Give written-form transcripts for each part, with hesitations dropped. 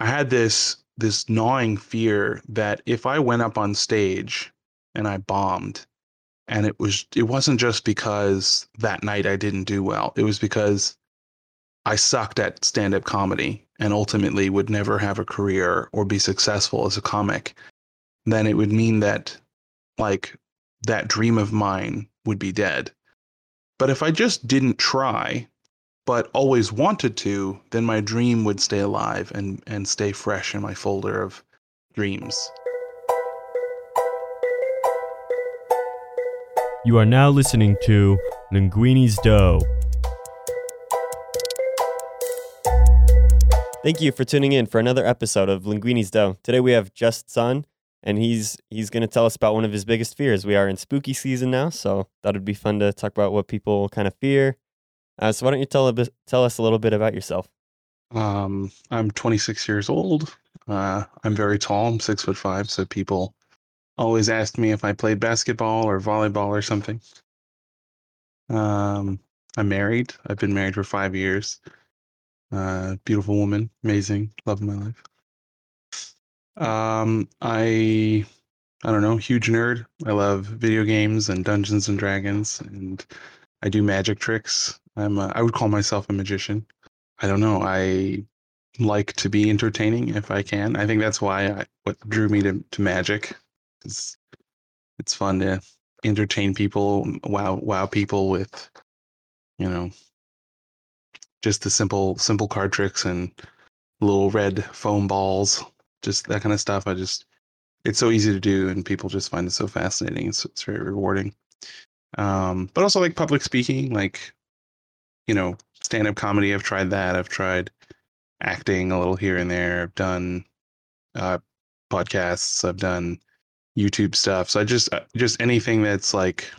I had this gnawing fear that if I went up on stage and I bombed, and it wasn't just because that night I didn't do well, it was because I sucked at stand-up comedy and ultimately would never have a career or be successful as a comic, then it would mean that, like, that dream of mine would be dead. But if I just didn't try, but always wanted to, then my dream would stay alive and stay fresh in my folder of dreams. You are now listening to Linguini's Dough. Thank you for tuning in for another episode of Linguini's Dough. Today we have Juston, and he's going to tell us about one of his biggest fears. We are in spooky season now, so that would be fun to talk about what people kind of fear. So why don't you tell us a little bit about yourself? I'm 26 years old. I'm very tall. I'm 6'5", so people always ask me if I played basketball or volleyball or something. I'm married. I've been married for 5 years. Beautiful woman, amazing, love of my life. I don't know, huge nerd. I love video games and Dungeons and Dragons, and I do magic tricks. I would call myself a magician. I don't know. I like to be entertaining if I can. I think that's why what drew me to magic. It's fun to entertain people, wow people with, you know, just the simple card tricks and little red foam balls, just that kind of stuff. It's so easy to do, and people just find it so fascinating. It's very rewarding. But also like public speaking, like, you know, stand-up comedy. I've tried that. I've tried acting a little here and there. I've done podcasts. I've done YouTube stuff. So I just anything that's like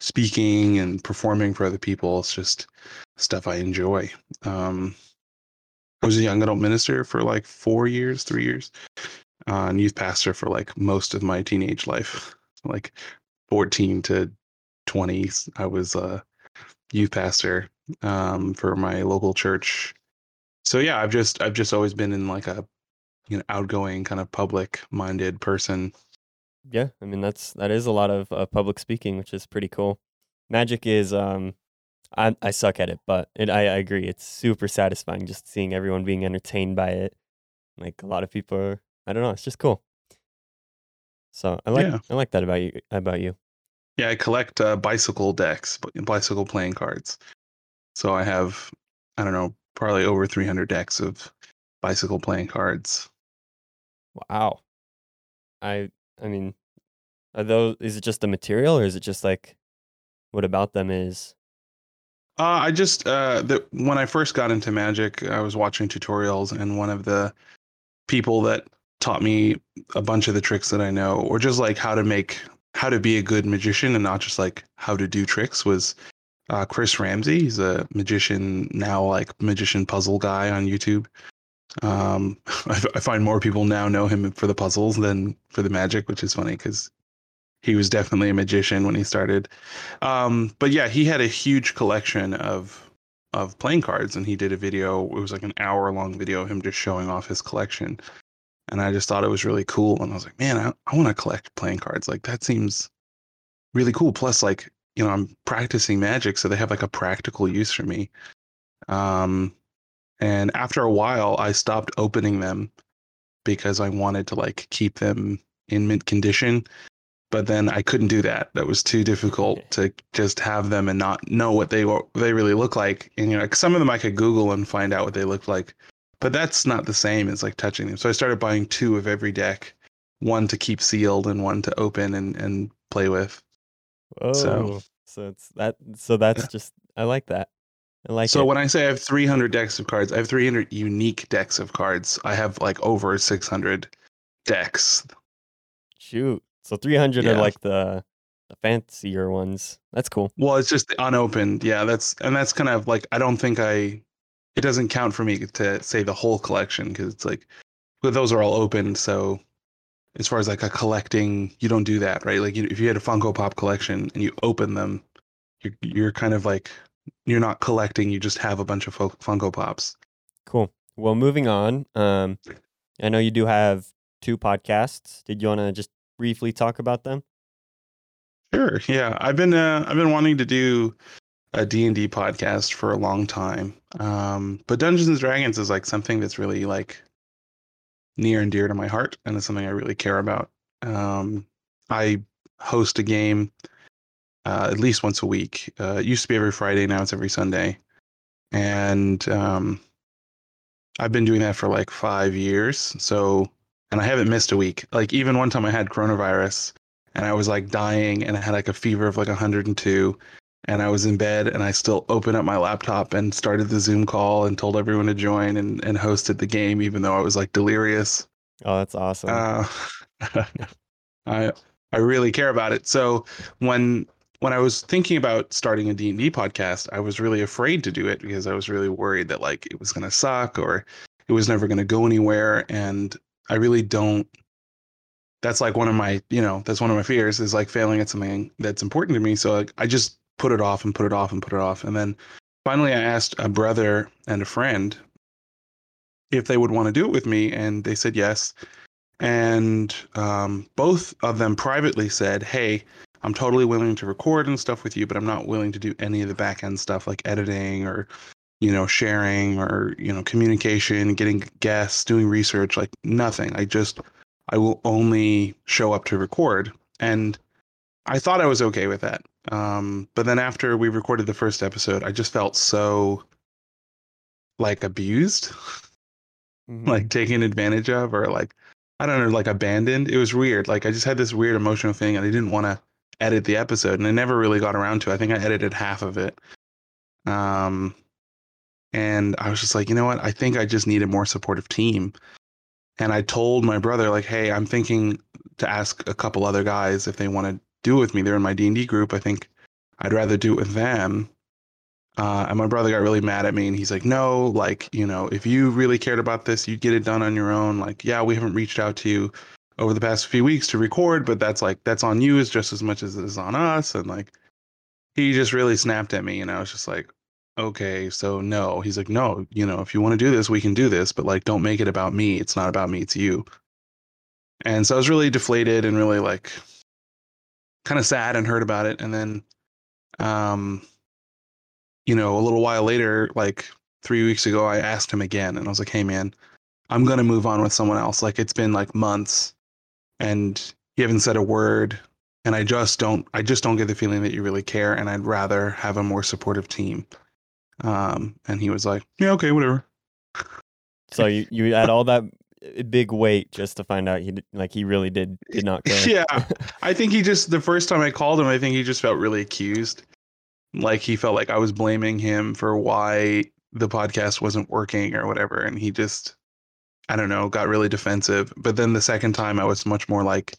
speaking and performing for other people. It's just stuff I enjoy. I was a young adult minister for like 4 years, 3 years, and youth pastor for like most of my teenage life, like 14 to 20. I was a youth pastor for my local church. So yeah, I've just always been in like a, you know, outgoing kind of public-minded person. Yeah, I mean that is a lot of public speaking, which is pretty cool. Magic is I suck at it, but I agree, it's super satisfying just seeing everyone being entertained by it. Like a lot of people are, I don't know, it's just cool. So I like that about you. Yeah, I collect bicycle decks, bicycle playing cards. So I have, I don't know, probably over 300 decks of bicycle playing cards. Wow. I mean, are those? Is it just the material, or is it just like, what about them is? When I first got into magic, I was watching tutorials, and one of the people that taught me a bunch of the tricks that I know, or just like how to be a good magician and not just like how to do tricks, was Chris Ramsey. He's a magician now, like magician puzzle guy on YouTube. I find more people now know him for the puzzles than for the magic, which is funny because he was definitely a magician when he started. But yeah, he had a huge collection of playing cards, and he did a video. It was like an hour long video of him just showing off his collection. And I just thought it was really cool. And I was like, man, I want to collect playing cards. Like that seems really cool. Plus, like, you know, I'm practicing magic, so they have like a practical use for me. And after a while, I stopped opening them because I wanted to like keep them in mint condition. But then I couldn't do that. That was too difficult to just have them and not know what they really look like. And, you know, like some of them I could Google and find out what they looked like, but that's not the same as like touching them. So I started buying two of every deck, one to keep sealed and one to open and play with. Oh, so it's that. So that's just, I like that. So when I say I have 300 decks of cards, I have 300 unique decks of cards. I have like over 600 decks. Shoot. So 300 are like the fancier ones. That's cool. Well, it's just unopened. Yeah, that's kind of like, I don't think it doesn't count for me to say the whole collection because it's like, but those are all open. So as far as like a collecting, you don't do that, right? Like if you had a Funko Pop collection and you open them, you're kind of like, you're not collecting, you just have a bunch of Funko Pops. Cool. Well, moving on. I know you do have two podcasts. Did you want to just briefly talk about them? Sure. Yeah, I've been wanting to do a D&D podcast for a long time. But Dungeons and Dragons is like something that's really like near and dear to my heart, and it's something I really care about. I host a game at least once a week. It used to be every Friday, now it's every Sunday. And I've been doing that for like 5 years. So, and I haven't missed a week. Like even one time I had coronavirus and I was like dying and I had like a fever of like 102 and I was in bed and I still opened up my laptop and started the Zoom call and told everyone to join and hosted the game, even though I was like delirious. Oh, that's awesome. I really care about it. So when I was thinking about starting a D&D podcast, I was really afraid to do it because I was really worried that like it was going to suck or it was never going to go anywhere. And I really don't. That's like one of my, that's one of my fears is like failing at something that's important to me. So like, I just put it off and put it off and put it off. And then finally I asked a brother and a friend if they would want to do it with me. And they said yes. And both of them privately said, hey, I'm totally willing to record and stuff with you, but I'm not willing to do any of the back end stuff like editing or, sharing or, communication, getting guests, doing research, like nothing. I will only show up to record. And I thought I was okay with that. But then after we recorded the first episode, I just felt so like abused, like taken advantage of or like, I don't know, like abandoned. It was weird. Like I just had this weird emotional feeling and I didn't want to edit the episode and I never really got around to it. I think I edited half of it. And I was just like, you know what? I think I just need a more supportive team. And I told my brother like, hey, I'm thinking to ask a couple other guys if they want to do it with me. They're in my D&D group. I think I'd rather do it with them. And my brother got really mad at me and he's like, no, like, if you really cared about this, you'd get it done on your own. Like, yeah, we haven't reached out to you over the past few weeks to record, but that's on you as just as much as it is on us. And like, he just really snapped at me and I was just like, okay, so no. He's like, no, if you want to do this, we can do this, but like, don't make it about me. It's not about me. It's you. And so I was really deflated and really like kind of sad and hurt about it. And then, a little while later, like 3 weeks ago, I asked him again and I was like, hey, man, I'm going to move on with someone else. Like it's been like months and you haven't said a word. And I just don't get the feeling that you really care. And I'd rather have a more supportive team. And he was like, yeah, OK, whatever. So you had all that big weight just to find out he really did not care. Yeah, I think he just the first time I called him, I think he just felt really accused. Like he felt like I was blaming him for why the podcast wasn't working or whatever. And he just, I don't know, got really defensive. But then the second time I was much more like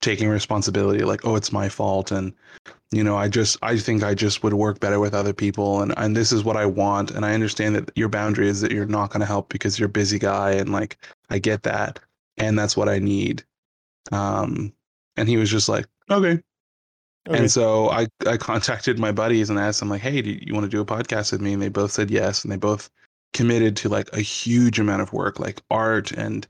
taking responsibility, like, oh, it's my fault. And, I think I just would work better with other people. And this is what I want. And I understand that your boundary is that you're not going to help because you're a busy guy. And like, I get that. And that's what I need. And he was just like, okay. Okay. And so I contacted my buddies and asked them like, hey, do you want to do a podcast with me? And they both said yes. And they both committed to like a huge amount of work, like art and,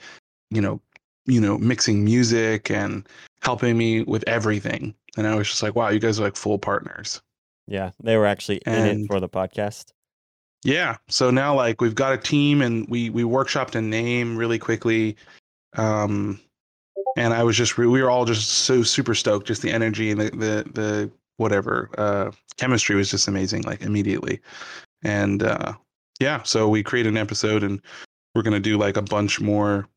mixing music and helping me with everything. And I was just like, wow, you guys are like full partners. Yeah, they were actually in it for the podcast. Yeah. So now like we've got a team and we workshopped a name really quickly. And I was just, we were all just so super stoked. Just the energy and the whatever chemistry was just amazing, like immediately. And so we created an episode and we're going to do like a bunch more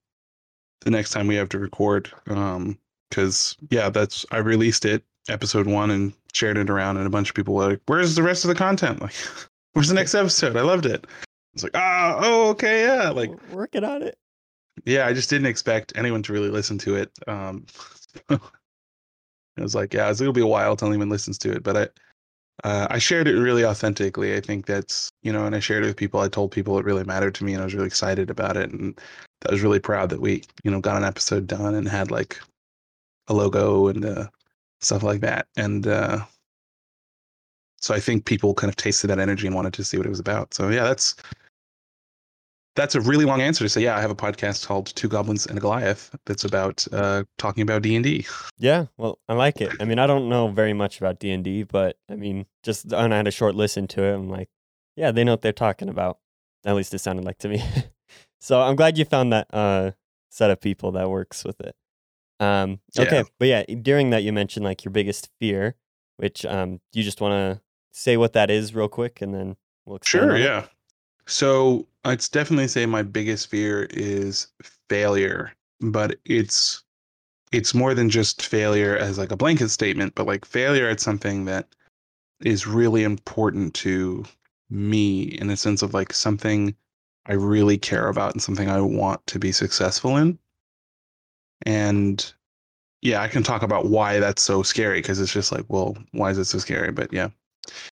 the next time we have to record. I released it, episode 1, and shared it around. And a bunch of people were like, where's the rest of the content? Like, where's the next episode? I loved it. It's like, okay. Yeah. Like we're working on it. Yeah, I just didn't expect anyone to really listen to it. I was like, yeah, it's going to be a while till anyone listens to it. But I shared it really authentically. I think that's, and I shared it with people. I told people it really mattered to me and I was really excited about it. And I was really proud that we, got an episode done and had like a logo and stuff like that. And so I think people kind of tasted that energy and wanted to see what it was about. So, yeah, that's. that's a really long answer to say, yeah, I have a podcast called Two Goblins and a Goliath that's about talking about D&D. Yeah, well, I like it. I mean, I don't know very much about D&D, but I mean, just when I had a short listen to it, I'm like, yeah, they know what they're talking about. At least it sounded like to me. So I'm glad you found that set of people that works with it. Okay, yeah. But yeah, during that you mentioned like your biggest fear, which you just want to say what that is real quick and then we'll explain. Sure, yeah. So I'd definitely say my biggest fear is failure, but it's more than just failure as like a blanket statement, but like failure at something that is really important to me in the sense of like something I really care about and something I want to be successful in. And yeah, I can talk about why that's so scary because it's just like, well, why is it so scary? But yeah,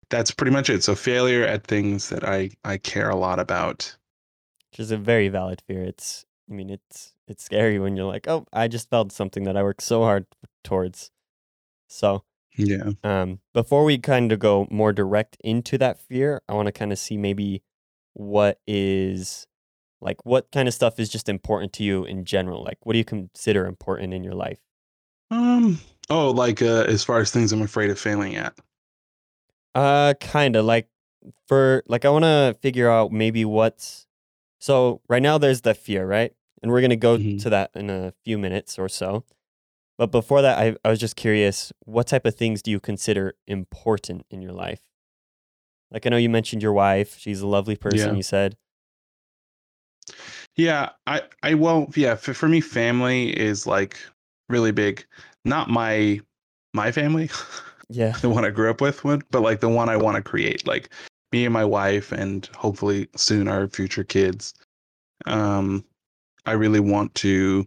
that's pretty much it. So failure at things that I care a lot about. Which is a very valid fear. It's scary when you're like, oh, I just failed something that I worked so hard towards. So yeah. Before we kind of go more direct into that fear, I want to kind of see maybe what is like what kind of stuff is just important to you in general. Like what do you consider important in your life? As far as things I'm afraid of failing at. Kind of like for like I want to figure out maybe what's so right now there's the fear, right? And we're going to go to that in a few minutes or so. But before that, I was just curious, what type of things do you consider important in your life? Like I know you mentioned your wife. She's a lovely person, yeah. You said. Yeah, for me, family is like really big. Not my family. Yeah. The one I grew up with, but like the one I want to create, like me and my wife and hopefully soon our future kids. I really want to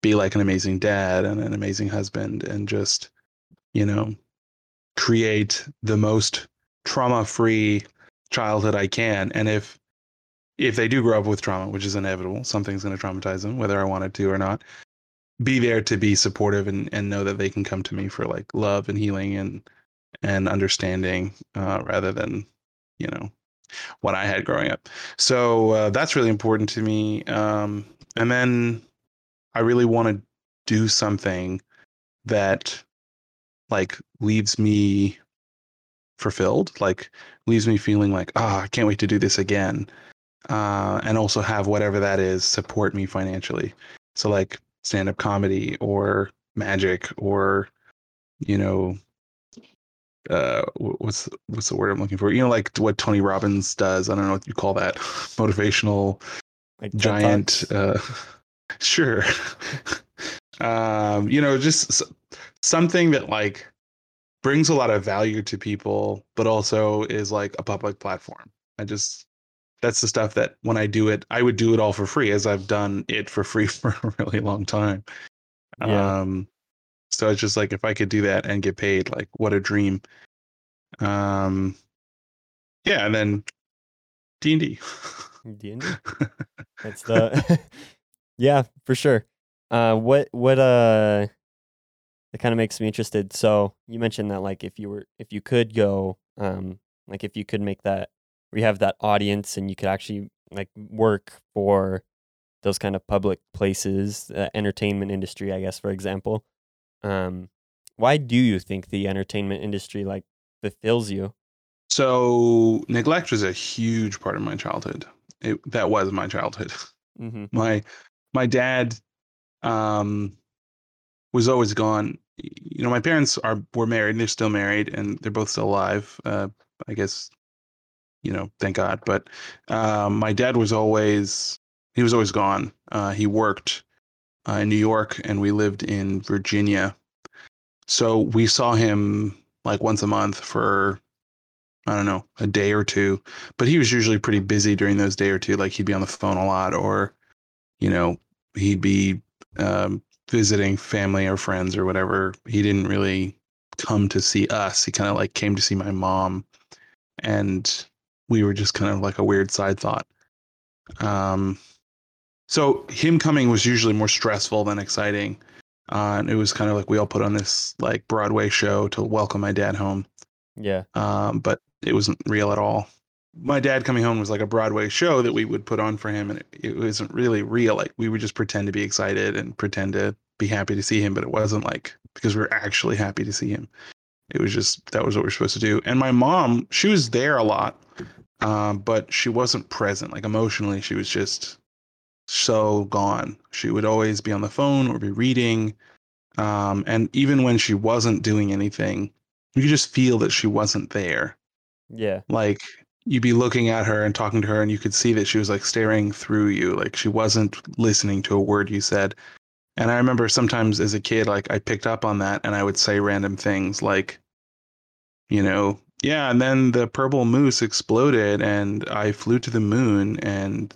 be like an amazing dad and an amazing husband and just, you know, create the most trauma-free childhood I can. And if they do grow up with trauma, which is inevitable, something's going to traumatize them, whether I wanted to or not, be there to be supportive and know that they can come to me for like love and healing and understanding rather than, you know, what I had growing up. So that's really important to me. And then I really want to do something that like leaves me fulfilled, like leaves me feeling like, I can't wait to do this again. And also have whatever that is support me financially. So like stand-up comedy or magic or, you know, what's the word I'm looking for? You know, like what Tony Robbins does. I don't know what you call that. Motivational, like giant. Sure. You know, just something that like brings a lot of value to people, but also is like a public platform. That's the stuff that when I do it, I would do it all for free, as I've done it for free for a really long time. Yeah. So it's just like, if I could do that and get paid, like what a dream. Yeah. And then D&D. That's the, yeah, for sure. It kind of makes me interested. So you mentioned that like, if you could go, like if you could make that, we have that audience and you could actually like work for those kind of public places, the entertainment industry, I guess, for example. Why do you think the entertainment industry like fulfills you? So neglect was a huge part of my childhood. That was my childhood. Mm-hmm. My dad was always gone. You know, my parents were married and they're still married and they're both still alive. I guess, you know, thank God. But my dad was always gone. He worked in New York and we lived in Virginia. So we saw him like once a month for, I don't know, a day or two. But he was usually pretty busy during those day or two. Like he'd be on the phone a lot or, you know, he'd be visiting family or friends or whatever. He didn't really come to see us. He kind of like came to see my mom. And we were just kind of like a weird side thought. So him coming was usually more stressful than exciting. And it was kind of like we all put on this like Broadway show to welcome my dad home. Yeah. But it wasn't real at all. my dad coming home was like a Broadway show that we would put on for him, and it wasn't really real. Like, we would just pretend to be excited and pretend to be happy to see him, but it wasn't like because we were actually happy to see him. It was just, that was what we're supposed to do. And my mom, she was there a lot, but she wasn't present. Like, emotionally, she was just so gone. She would always be on the phone or be reading. And even when she wasn't doing anything, you could just feel that she wasn't there. Yeah. Like, you'd be looking at her and talking to her, and you could see that she was like staring through you. Like, she wasn't listening to a word you said. And I remember sometimes as a kid, like, I picked up on that, and I would say random things like, you know, yeah, and then the purple moose exploded and I flew to the moon, and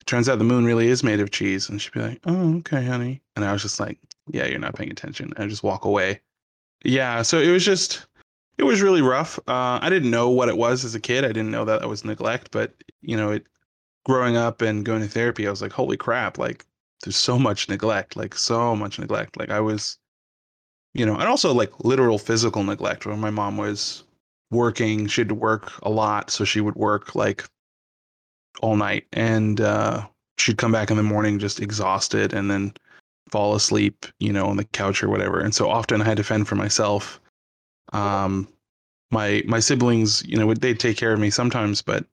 it turns out the moon really is made of cheese. And she'd be like, oh, okay, honey. And I was just like, yeah, you're not paying attention. I just walk away. Yeah. So it was just, it was really rough. I didn't know what it was as a kid. I didn't know that that was neglect, but, you know, it, growing up and going to therapy, I was like, holy crap. Like, there's so much neglect, like so much neglect. Like, I was, you know, and also like literal physical neglect where my mom was working. She had to work a lot. So she would work like all night, and she'd come back in the morning just exhausted and then fall asleep, you know, on the couch or whatever. And so often I had to fend for myself. My siblings, you know, they'd take care of me sometimes, but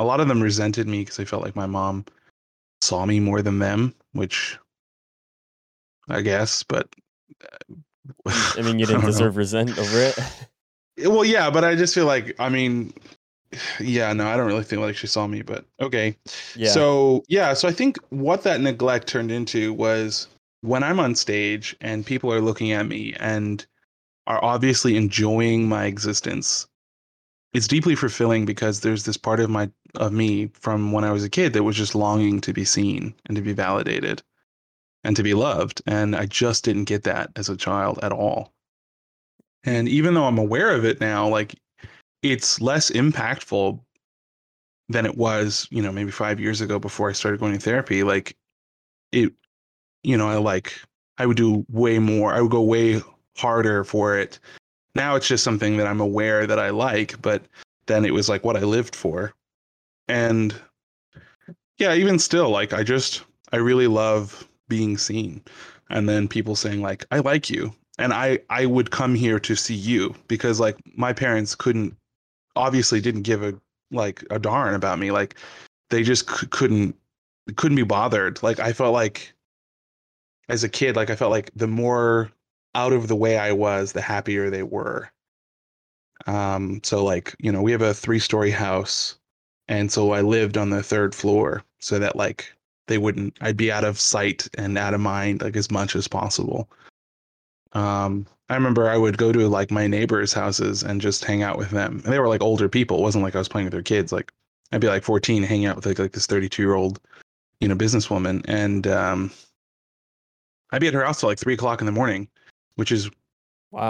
a lot of them resented me because they felt like my mom saw me more than them, which I guess, but I mean, you didn't deserve resent over it. Well, yeah, but I just feel like, I mean, yeah, no, I don't really feel like she saw me, but okay. Yeah. So, yeah. So I think what that neglect turned into was when I'm on stage and people are looking at me and are obviously enjoying my existence, it's deeply fulfilling because there's this part of me from when I was a kid that was just longing to be seen and to be validated and to be loved. And I just didn't get that as a child at all. And even though I'm aware of it now, like, it's less impactful than it was, you know, maybe 5 years ago before I started going to therapy. Like, it, you know, I would do way more. I would go way harder for it. Now it's just something that I'm aware that I like, but then it was like what I lived for. And yeah, even still, like, I really love being seen. And then people saying like, I like you. And I would come here to see you, because like my parents obviously didn't give a darn about me. Like, they just couldn't be bothered. Like, I felt like as a kid, like, I felt like the more out of the way I was, the happier they were. So like, you know, we have a 3-story house, and so I lived on the 3rd floor so that like I'd be out of sight and out of mind, like, as much as possible. I remember I would go to like my neighbors' houses and just hang out with them. And they were like older people. It wasn't like I was playing with their kids. Like, I'd be like 14 hanging out with like this 32-year-old, you know, businesswoman. And I'd be at her house till like 3 o'clock in the morning, which is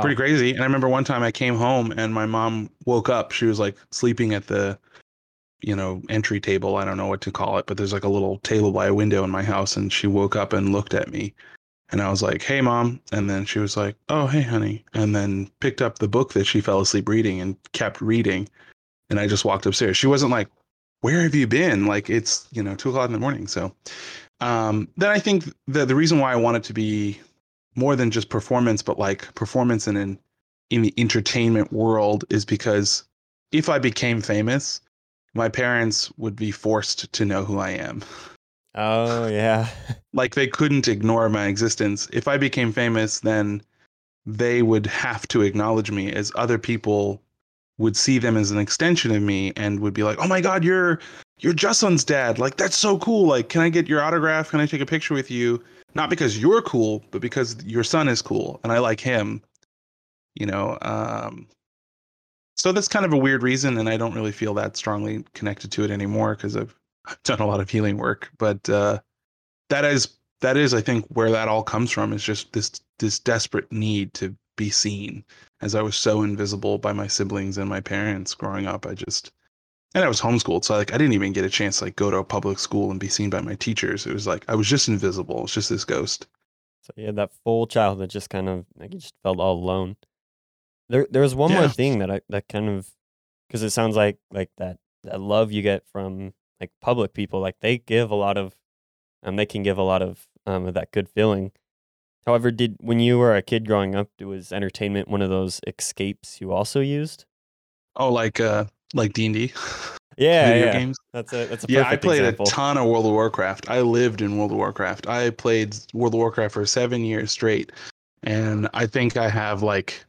pretty crazy. And I remember one time I came home and my mom woke up. She was like sleeping at the, you know, entry table. I don't know what to call it, but there's like a little table by a window in my house. And she woke up and looked at me. And I was like, hey, Mom. And then she was like, oh, hey, honey. And then picked up the book that she fell asleep reading and kept reading. And I just walked upstairs. She wasn't like, where have you been? Like, it's, you know, 2 o'clock in the morning. So then I think the reason why I want it to be more than just performance, but like performance in the entertainment world, is because if I became famous, my parents would be forced to know who I am. Oh, yeah. Like, they couldn't ignore my existence. If I became famous, then they would have to acknowledge me, as other people would see them as an extension of me and would be like, oh, my God, you're Juston's dad. Like, that's so cool. Like, can I get your autograph? Can I take a picture with you? Not because you're cool, but because your son is cool and I like him, you know. So that's kind of a weird reason. And I don't really feel that strongly connected to it anymore because I've done a lot of healing work, but that is, I think, where that all comes from, is just this desperate need to be seen, as I was so invisible by my siblings and my parents growing up. And I was homeschooled, so like I didn't even get a chance to like go to a public school and be seen by my teachers. It was like I was just invisible. It's just this ghost. So yeah, that full childhood just kind of like you just felt all alone. There was one more thing that kind of, because it sounds like that the love you get from like public people. Like they give a lot of, they can give a lot of that good feeling. However, when you were a kid growing up, was entertainment one of those escapes you also used? Oh, like D&D. Yeah, video games. That's a perfect I played example. A ton of World of Warcraft. I lived in World of Warcraft. I played World of Warcraft for 7 years straight, and I think I have like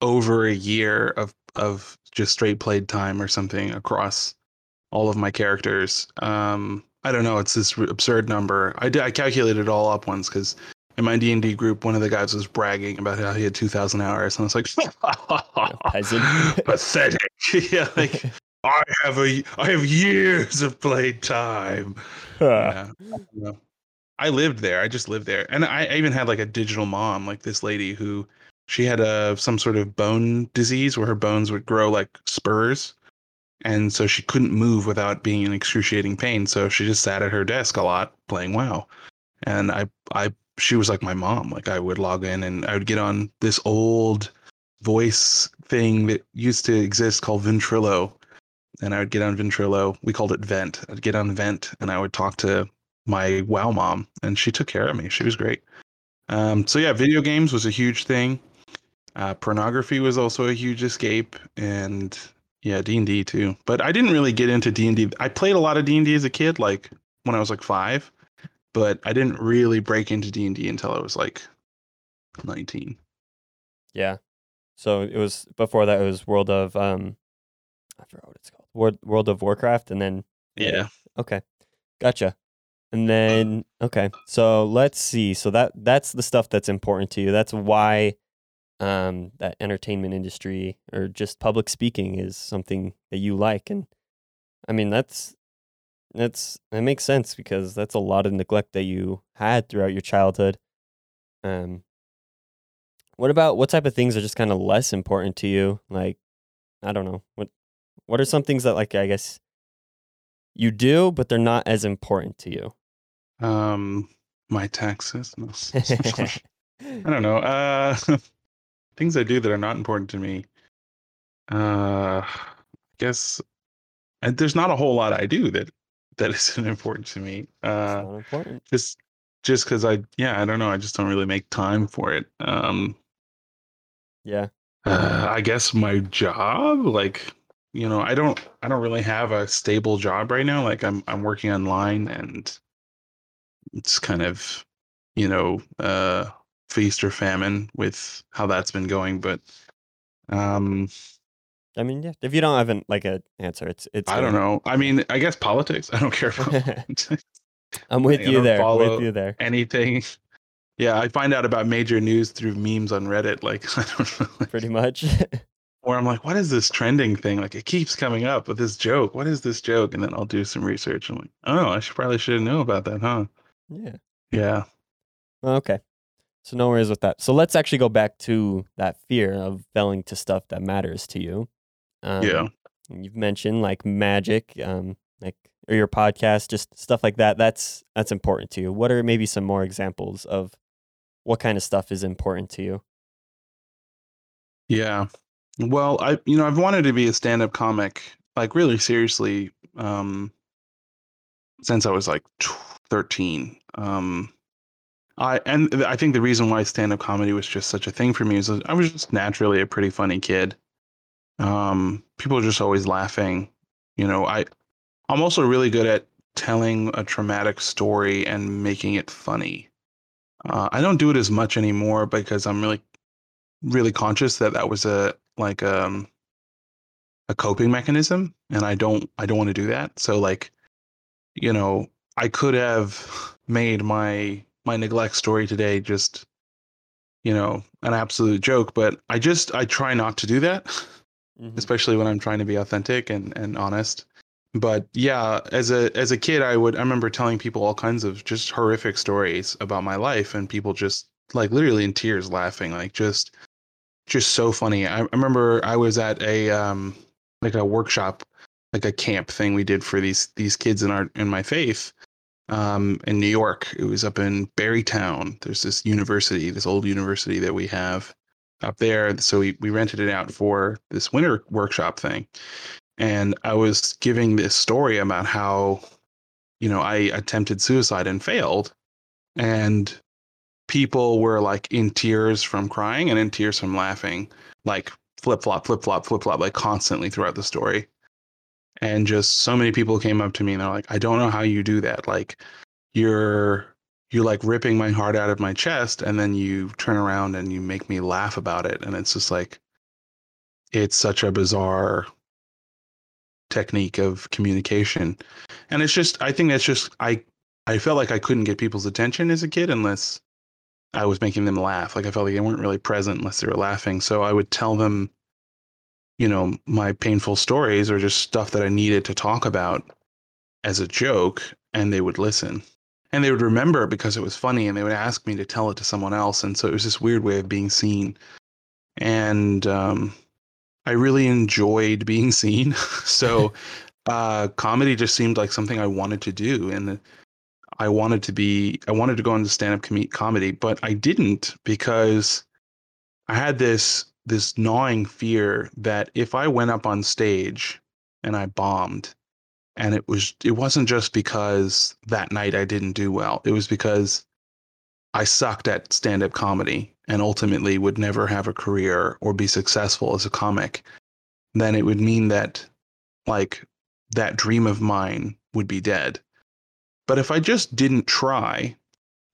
over a year of just straight played time or something across all of my characters. I don't know. It's this absurd number. I calculated it all up once because in my D&D group, one of the guys was bragging about how he had 2,000 hours, and I was like, pathetic. Yeah, like I have years of played time. Huh. Yeah. I lived there. I just lived there, and I even had like a digital mom, like this lady who she had some sort of bone disease where her bones would grow like spurs, and so she couldn't move without being in excruciating pain. So she just sat at her desk a lot playing WoW, and she was like my mom. Like I would log in and I would get on this old voice thing that used to exist called Ventrilo. And I would get on Ventrilo. We called it Vent. I'd get on Vent and I would talk to my WoW mom, and she took care of me. She was great. So yeah, video games was a huge thing. Pornography was also a huge escape, and yeah, D&D too. But I didn't really get into D&D. I played a lot of D&D as a kid, like when I was like 5. But I didn't really break into D&D until I was like 19. Yeah. So it was before that. It was World of I forgot what it's called. World of Warcraft, and then yeah. Okay, gotcha. And then okay, so let's see. So that's the stuff that's important to you. That's why that entertainment industry or just public speaking is something that you like, and I mean that makes sense because that's a lot of neglect that you had throughout your childhood. What type of things are just kind of less important to you? Like, I don't know. What are some things that like, I guess you do, but they're not as important to you? My taxes. No. I don't know. Things I do that are not important to me. I guess there's not a whole lot I do that isn't important to me. It's not important. Just because I don't know. I just don't really make time for it. I guess my job, like, you know, I don't really have a stable job right now. Like I'm working online, and it's kind of, you know, feast or famine with how that's been going. But, I mean, yeah. If you don't have an answer, it's. I don't know. I mean, I guess politics. I don't care about politics. I'm with you there. Anything. Yeah, I find out about major news through memes on Reddit. Like, I don't know. Like, pretty much. Or I'm like, what is this trending thing? Like, it keeps coming up with this joke. What is this joke? And then I'll do some research. I'm like, oh, I should know about that, huh? Yeah. Yeah. Okay. So no worries with that. So let's actually go back to that fear of failing to stuff that matters to you. Yeah. You've mentioned like magic, or your podcast, just stuff like that. That's important to you. What are maybe some more examples of what kind of stuff is important to you? Yeah. Well, I've wanted to be a stand-up comic, like really seriously, since I was like 13. I think the reason why stand-up comedy was just such a thing for me is I was just naturally a pretty funny kid. People are just always laughing. You know, I'm also really good at telling a traumatic story and making it funny. I don't do it as much anymore because I'm really, really conscious that was a coping mechanism, and I don't want to do that. So like, you know, I could have made my neglect story today just, you know, an absolute joke, but I try not to do that. Mm-hmm. Especially when I'm trying to be authentic and honest. But yeah, as a kid, I remember telling people all kinds of just horrific stories about my life, and people just like literally in tears laughing, like just so funny. I remember I was at a like a workshop, like a camp thing we did for these kids in my faith in New York. It was up in Barrytown. There's this university, this old university that we have up there, so we rented it out for this winter workshop thing, And I was giving this story about how, you know, I attempted suicide and failed. And people were like in tears from crying and in tears from laughing, like flip flop, like constantly throughout the story. And just so many people came up to me and they're like, I don't know how you do that. Like you're like ripping my heart out of my chest. And then you turn around and you make me laugh about it. And it's just like, it's such a bizarre technique of communication. And it's just, I think that's just, I felt like I couldn't get people's attention as a kid unless I was making them laugh. Like I felt like they weren't really present unless they were laughing. So I would tell them, you know, my painful stories or just stuff that I needed to talk about as a joke, and they would listen. And they would remember it because it was funny, and they would ask me to tell it to someone else. And so it was this weird way of being seen. And I really enjoyed being seen. So comedy just seemed like something I wanted to do. And I wanted to go into stand-up comedy, but I didn't, because I had this gnawing fear that if I went up on stage and I bombed, and it wasn't just because that night I didn't do well, it was because I sucked at stand-up comedy and ultimately would never have a career or be successful as a comic, then it would mean that like that dream of mine would be dead. But if I just didn't try,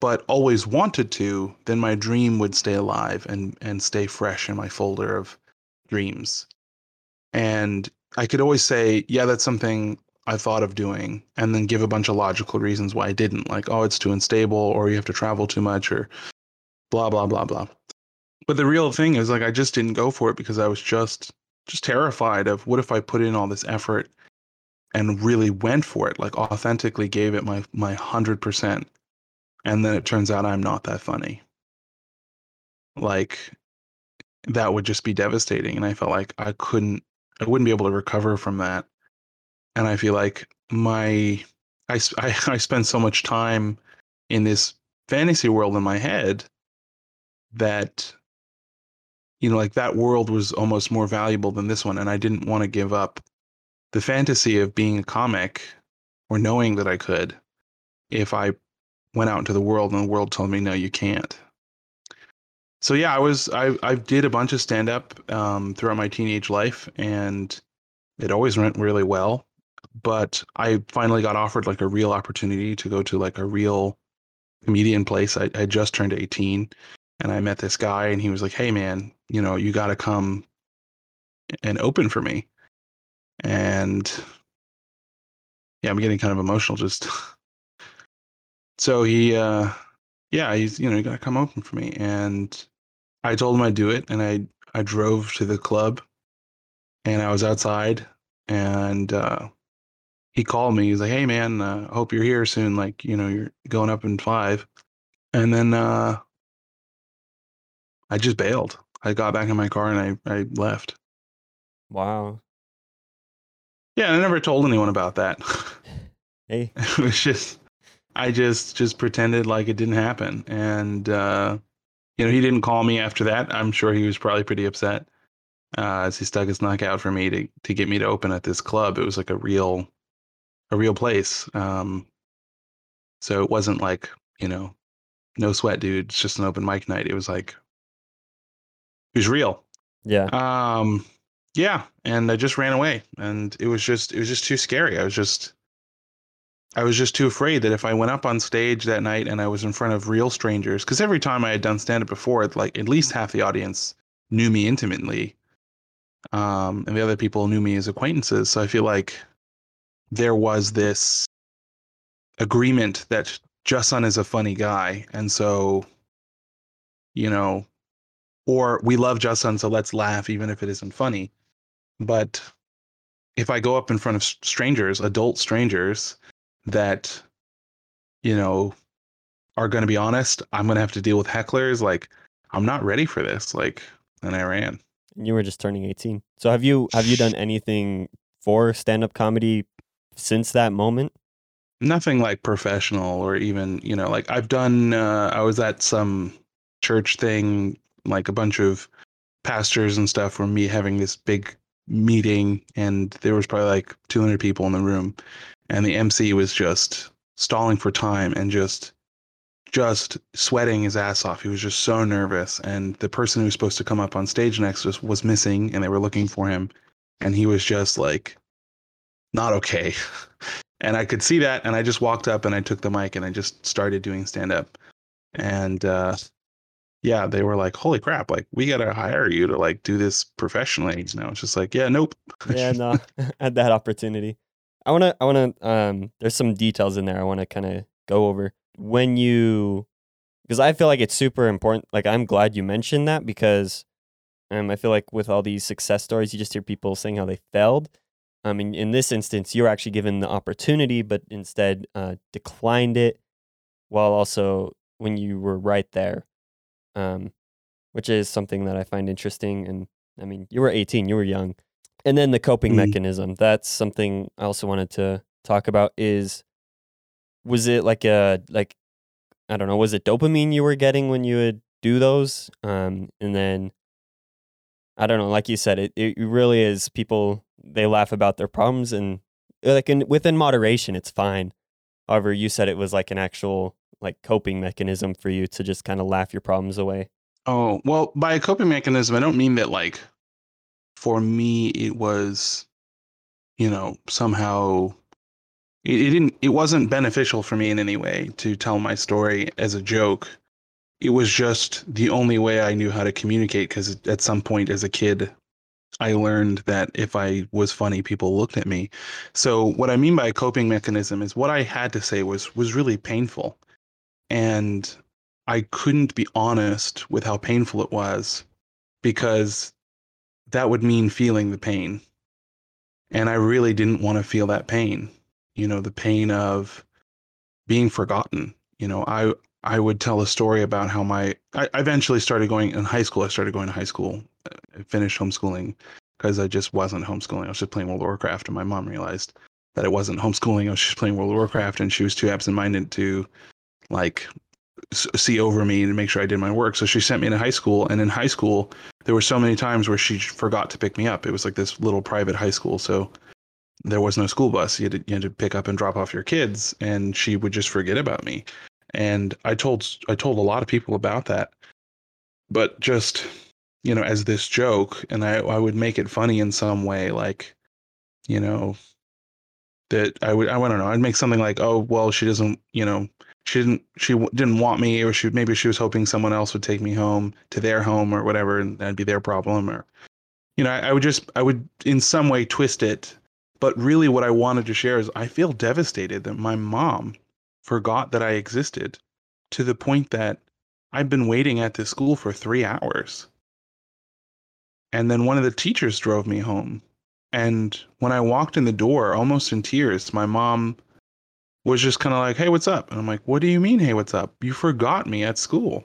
but always wanted to, then my dream would stay alive and stay fresh in my folder of dreams. And I could always say, yeah, that's something I thought of doing, and then give a bunch of logical reasons why I didn't. Like, oh, it's too unstable, or you have to travel too much, or blah, blah, blah, blah. But the real thing is, like, I just didn't go for it because I was just terrified of what if I put in all this effort and really went for it, like authentically gave it my 100%. And then it turns out I'm not that funny. Like that would just be devastating. And I felt like I wouldn't be able to recover from that. And I feel like I spend so much time in this fantasy world in my head that, you know, like that world was almost more valuable than this one. And I didn't want to give up the fantasy of being a comic, or knowing that I could, if I went out into the world and the world told me, no, you can't. So yeah, I did a bunch of stand up throughout my teenage life, and it always went really well. But I finally got offered like a real opportunity to go to like a real comedian place. I just turned 18, and I met this guy, and he was like, hey man, you know, you got to come and open for me. And yeah, I'm getting kind of emotional just so he's, you know, you gotta come open for me. And I told him I'd do it, and I drove to the club, and I was outside, and he called me. He's like, hey man, hope you're here soon, like, you know, you're going up in 5. And then I just bailed. I got back in my car and I left. Wow. Yeah, I never told anyone about that. Hey. It was just, I just pretended like it didn't happen. And, you know, he didn't call me after that. I'm sure he was probably pretty upset as he stuck his neck out for me to get me to open at this club. It was like a real place. So it wasn't like, you know, no sweat, dude. It's just an open mic night. It was like, it was real. Yeah. Yeah, and I just ran away, and it was just too scary. I was just too afraid that if I went up on stage that night and I was in front of real strangers, because every time I had done stand-up before, like at least half the audience knew me intimately, and the other people knew me as acquaintances. So I feel like there was this agreement that Juston is a funny guy, and so, you know, or we love Juston, so let's laugh even if it isn't funny. But if I go up in front of strangers, adult strangers, that, you know, are going to be honest, I'm going to have to deal with hecklers. Like, I'm not ready for this. Like, and I ran. You were just turning 18. So have you done anything for stand-up comedy since that moment? Nothing like professional, or even, you know, like I've done, I was at some church thing, like a bunch of pastors and stuff were me having this big meeting, and there was probably like 200 people in the room, and the MC was just stalling for time and just sweating his ass off. He was just so nervous, and the person who was supposed to come up on stage next was missing, and they were looking for him, and he was just like not okay. And I could see that, and I just walked up and I took the mic and I just started doing stand-up. And yeah, they were like, holy crap, like, we gotta hire you to like do this professionally. You know, it's just like, yeah, nope. Yeah, no, had that opportunity. I wanna there's some details in there I wanna kinda go over. When you, because I feel like it's super important, like I'm glad you mentioned that, because I feel like with all these success stories, you just hear people saying how they failed. I mean, in this instance, you're actually given the opportunity, but instead declined it, while also when you were right there, which is something that I find interesting. And I mean, you were 18, you were young. And then the coping mechanism, that's something I also wanted to talk about is, was it like I don't know, was it dopamine you were getting when you would do those? And then, I don't know, like you said, it really is, people, they laugh about their problems, and like within moderation, it's fine. However, you said it was like an actual like coping mechanism for you to just kind of laugh your problems away. Oh, well, by a coping mechanism, I don't mean that like for me, it was, you know, somehow it wasn't beneficial for me in any way to tell my story as a joke. It was just the only way I knew how to communicate, because at some point as a kid, I learned that if I was funny, people looked at me. So what I mean by a coping mechanism is what I had to say was really painful. And I couldn't be honest with how painful it was, because that would mean feeling the pain. And I really didn't want to feel that pain, you know, the pain of being forgotten. You know, I would tell a story about how I eventually started going in high school. I started going to high school, finished homeschooling, because I just wasn't homeschooling. I was just playing World of Warcraft, and my mom realized that it wasn't homeschooling. I was just playing World of Warcraft, and she was too absent-minded to like see over me and make sure I did my work. So she sent me to high school, and in high school, there were so many times where she forgot to pick me up. It was like this little private high school, so there was no school bus. You had to pick up and drop off your kids, and she would just forget about me. And I told a lot of people about that, but just, you know, as this joke, and I would make it funny in some way, like, you know, that I'd make something like, oh, well, she doesn't, you know, she didn't want me, or maybe she was hoping someone else would take me home to their home or whatever, and that'd be their problem, or, you know, I would in some way twist it. But really what I wanted to share is I feel devastated that my mom forgot that I existed, to the point that I've been waiting at this school for 3 hours. And then one of the teachers drove me home. And when I walked in the door, almost in tears, my mom was just kind of like, hey, what's up? And I'm like, what do you mean, hey, what's up? You forgot me at school.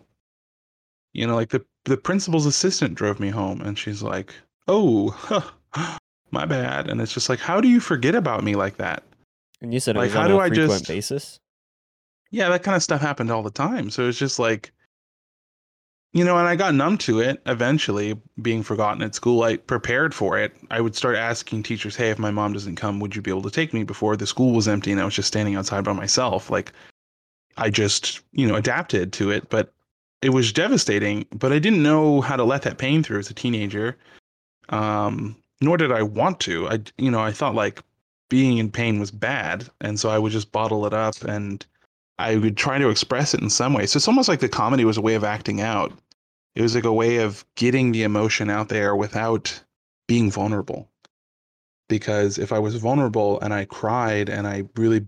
You know, like the principal's assistant drove me home, and she's like, oh, huh, my bad. And it's just like, how do you forget about me like that? And you said it was like, on a frequent basis? Yeah, that kind of stuff happened all the time. So it's just like, you know, and I got numb to it eventually, being forgotten at school. I prepared for it. I would start asking teachers, hey, if my mom doesn't come, would you be able to take me? Before, the school was empty and I was just standing outside by myself. Like, I just, you know, adapted to it, but it was devastating. But I didn't know how to let that pain through as a teenager, nor did I want to. I thought like being in pain was bad. And so I would just bottle it up, and I would try to express it in some way. So it's almost like the comedy was a way of acting out. It was like a way of getting the emotion out there without being vulnerable. Because if I was vulnerable and I cried and I really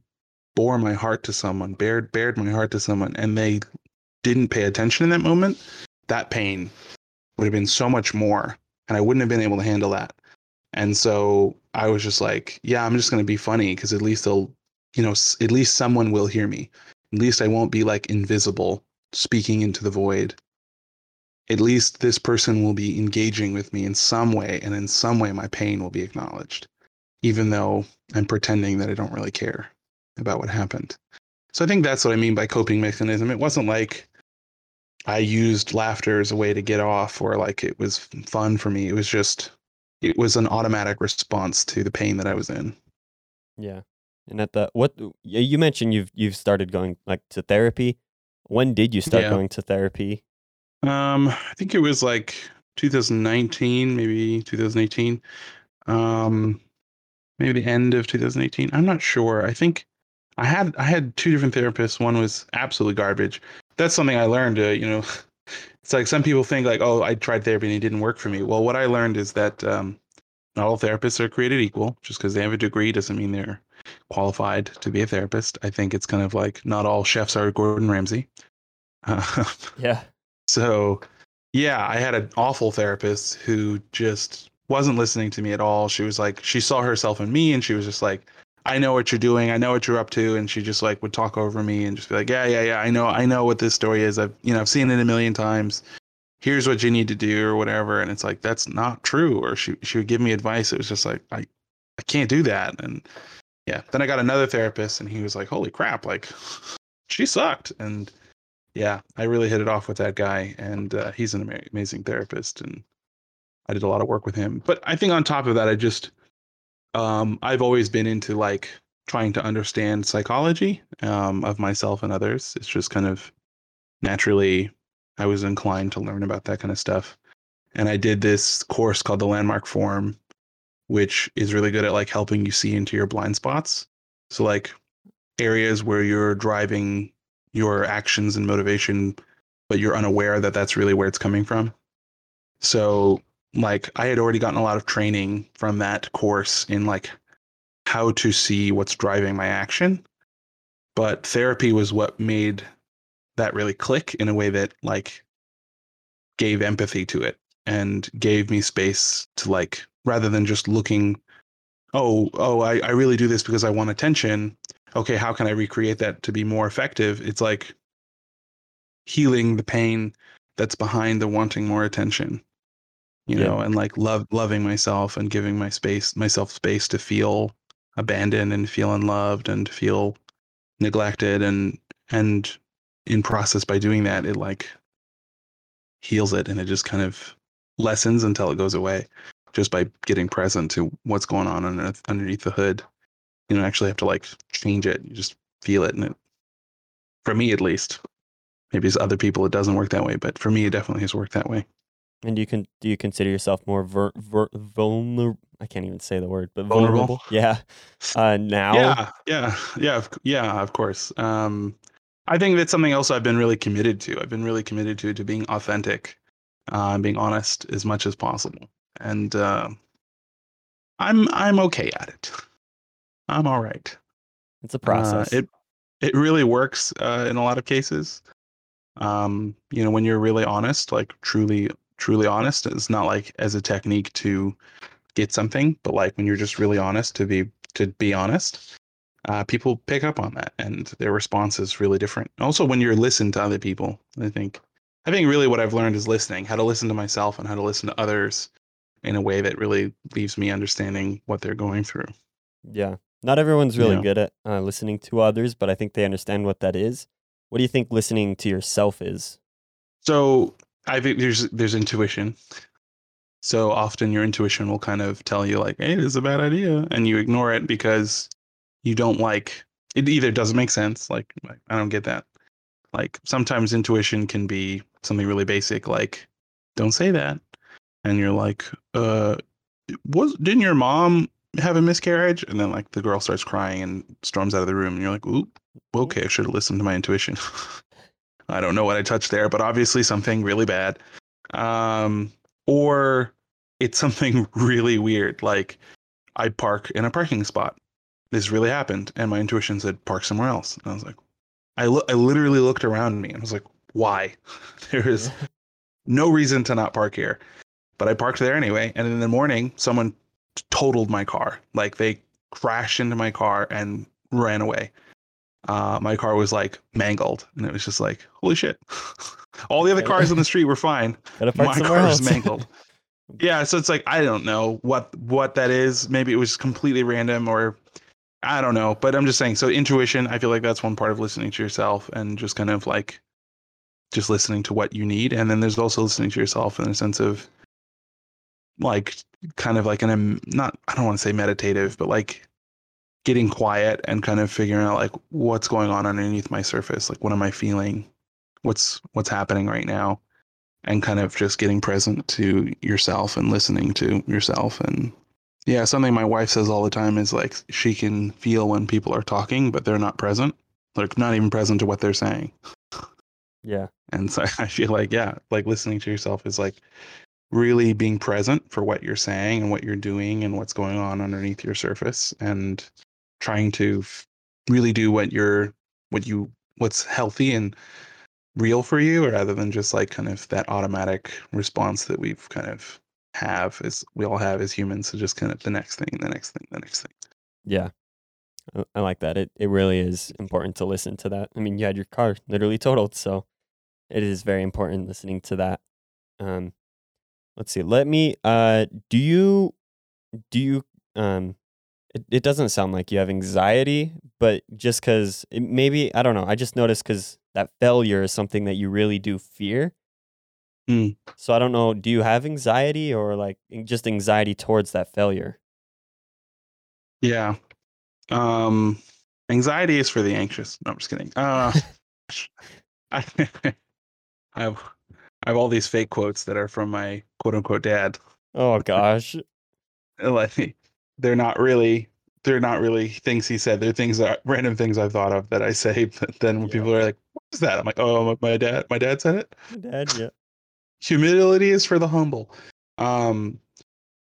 bore my heart to someone, bared my heart to someone, and they didn't pay attention in that moment, that pain would have been so much more, and I wouldn't have been able to handle that. And so I was just like, yeah, I'm just going to be funny, because at least they'll, you know, at least someone will hear me. At least I won't be like invisible speaking into the void. At least this person will be engaging with me in some way, and in some way my pain will be acknowledged, even though I'm pretending that I don't really care about what happened. So I think that's what I mean by coping mechanism. It wasn't like I used laughter as a way to get off, or like it was fun for me. It was just it was an automatic response to the pain that I was in. Yeah. And at the, what you mentioned, you've started going like to therapy. When did you start going to therapy? I think it was like 2019, maybe 2018. Maybe the end of 2018. I'm not sure. I think I had two different therapists. One was absolutely garbage. That's something I learned, it's like some people think like, oh, I tried therapy and it didn't work for me. Well, what I learned is that not all therapists are created equal. Just because they have a degree doesn't mean they're qualified to be a therapist. I think it's kind of like not all chefs are Gordon Ramsay. Yeah. So, yeah, I had an awful therapist who just wasn't listening to me at all. She was like, she saw herself in me and she was just like, I know what you're doing. I know what you're up to. And she just like would talk over me and just be like, yeah. I know what this story is. I've seen it a million times. Here's what you need to do or whatever. And it's like, that's not true. Or she would give me advice. It was just like, I can't do that. And yeah, then I got another therapist and he was like, holy crap. Like she sucked. And yeah, I really hit it off with that guy. And he's an amazing therapist. And I did a lot of work with him. But I think on top of that, I just, I've always been into like trying to understand psychology of myself and others. It's just kind of naturally I was inclined to learn about that kind of stuff. And I did this course called the Landmark Forum, which is really good at like helping you see into your blind spots. So like areas where you're driving your actions and motivation, but you're unaware that that's really where it's coming from. So like I had already gotten a lot of training from that course in like how to see what's driving my action, but therapy was what made that really click in a way that like gave empathy to it and gave me space to like, rather than just looking, I really do this because I want attention. Okay, how can I recreate that to be more effective? It's like healing the pain that's behind the wanting more attention. And like loving myself and giving myself space to feel abandoned and feel unloved and feel neglected and in process by doing that, it like heals it and it just kind of lessens until it goes away just by getting present to what's going on underneath the hood. You don't actually have to like change it. You just feel it. And it, for me, at least, maybe it's other people, it doesn't work that way, but for me, it definitely has worked that way. And do you consider yourself more vulnerable? I can't even say the word, but vulnerable? Yeah. Now? Yeah, of course. I think that's something else I've been really committed to. I've been really committed to being authentic and being honest as much as possible. And I'm okay at it. I'm all right. It's a process. It really works in a lot of cases. When you're really honest, like truly honest, it's not like as a technique to get something, but like when you're just really honest to be honest, people pick up on that and their response is really different. Also, when you're listening to other people, I think really what I've learned is listening, how to listen to myself and how to listen to others in a way that really leaves me understanding what they're going through. Yeah. Not everyone's really good at listening to others, but I think they understand what that is. What do you think listening to yourself is? So I think there's intuition. So often your intuition will kind of tell you like, hey, this is a bad idea. And you ignore it because you don't like it, either doesn't make sense. Like, I don't get that. Like sometimes intuition can be something really basic, like don't say that. And you're like, didn't your mom have a miscarriage? And then like the girl starts crying and storms out of the room. And you're like, oop, okay, I should have listened to my intuition. I don't know what I touched there, but obviously something really bad. Or it's something really weird. Like I park in a parking spot. This really happened. And my intuition said, park somewhere else. And I was like, I literally looked around me and I was like, why? There is no reason to not park here. But I parked there anyway. And in the morning, someone totaled my car. Like they crashed into my car and ran away. My car was like mangled and it was just like, holy shit. All the other cars on the street were fine. My car was mangled. Yeah. So it's like, I don't know what that is. Maybe it was completely random or I don't know, but I'm just saying, so intuition, I feel like that's one part of listening to yourself and just kind of like just listening to what you need. And then there's also listening to yourself in a sense of like kind of like an, not, I don't want to say meditative, but like getting quiet and kind of figuring out like what's going on underneath my surface. Like, what am I feeling? What's happening right now? And kind of just getting present to yourself and listening to yourself. And yeah, something my wife says all the time is like, she can feel when people are talking, but they're not present, like not even present to what they're saying. Yeah. And so I feel like, yeah, like listening to yourself is like really being present for what you're saying and what you're doing and what's going on underneath your surface, and trying to really do what's healthy and real for you, rather than just like kind of that automatic response that we've kind of have, as we all have as humans. So just kind of the next thing. Yeah, I like that. It really is important to listen to that. I mean, you had your car literally totaled, so it is very important listening to that. Let's see. Let me. Do you? It doesn't sound like you have anxiety, but just because maybe, I don't know. I just noticed because that failure is something that you really do fear. Mm. So I don't know. Do you have anxiety, or like just anxiety towards that failure? Yeah. Anxiety is for the anxious. No, I'm just kidding. I have all these fake quotes that are from my quote unquote dad. Oh gosh. Like, they're not really things he said. They're things that random things I've thought of that I say, but then when people are like, what is that? I'm like, oh, my dad said it. My dad, yeah. Humility is for the humble.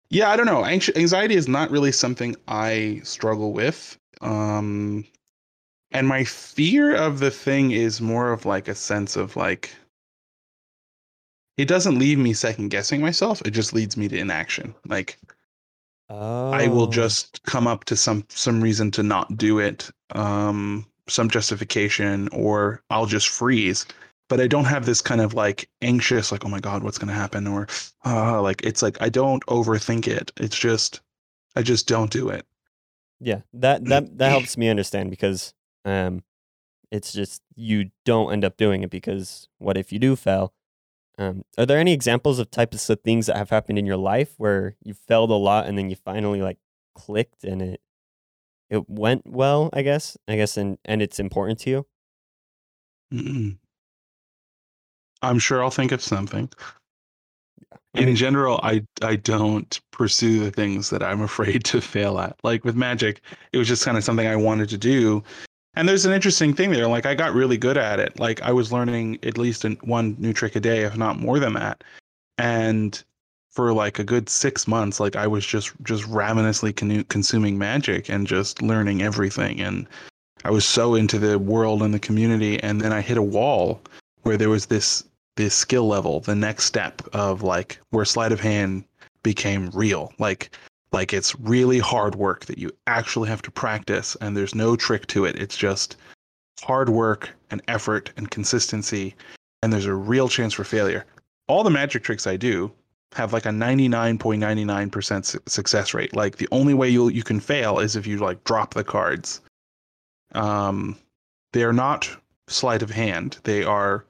Yeah, I don't know. Anxiety is not really something I struggle with. And my fear of the thing is more of like a sense of like, it doesn't leave me second guessing myself. It just leads me to inaction. Like, oh. I will just come up to some reason to not do it, some justification, or I'll just freeze. But I don't have this kind of like anxious, like, oh my God, what's going to happen? Or like, it's like, I don't overthink it. It's just, I just don't do it. Yeah, that helps me understand, because it's just, you don't end up doing it because what if you do fail? Are there any examples of types of things that have happened in your life where you failed a lot and then you finally like clicked and it went well, I guess, and it's important to you? Mm-mm. I'm sure I'll think of something. In general, I don't pursue the things that I'm afraid to fail at. Like with magic, it was just kind of something I wanted to do. And there's an interesting thing there. Like, I got really good at it. Like, I was learning at least one new trick a day, if not more than that. And for like a good 6 months, like I was just ravenously consuming magic and just learning everything. And I was so into the world and the community. And then I hit a wall where there was this skill level, the next step of like where sleight of hand became real. Like it's really hard work that you actually have to practice, and there's no trick to it. It's just hard work and effort and consistency, and there's a real chance for failure. All the magic tricks I do have like a 99.99% success rate. Like the only way you can fail is if you like drop the cards. They're not sleight of hand. They are,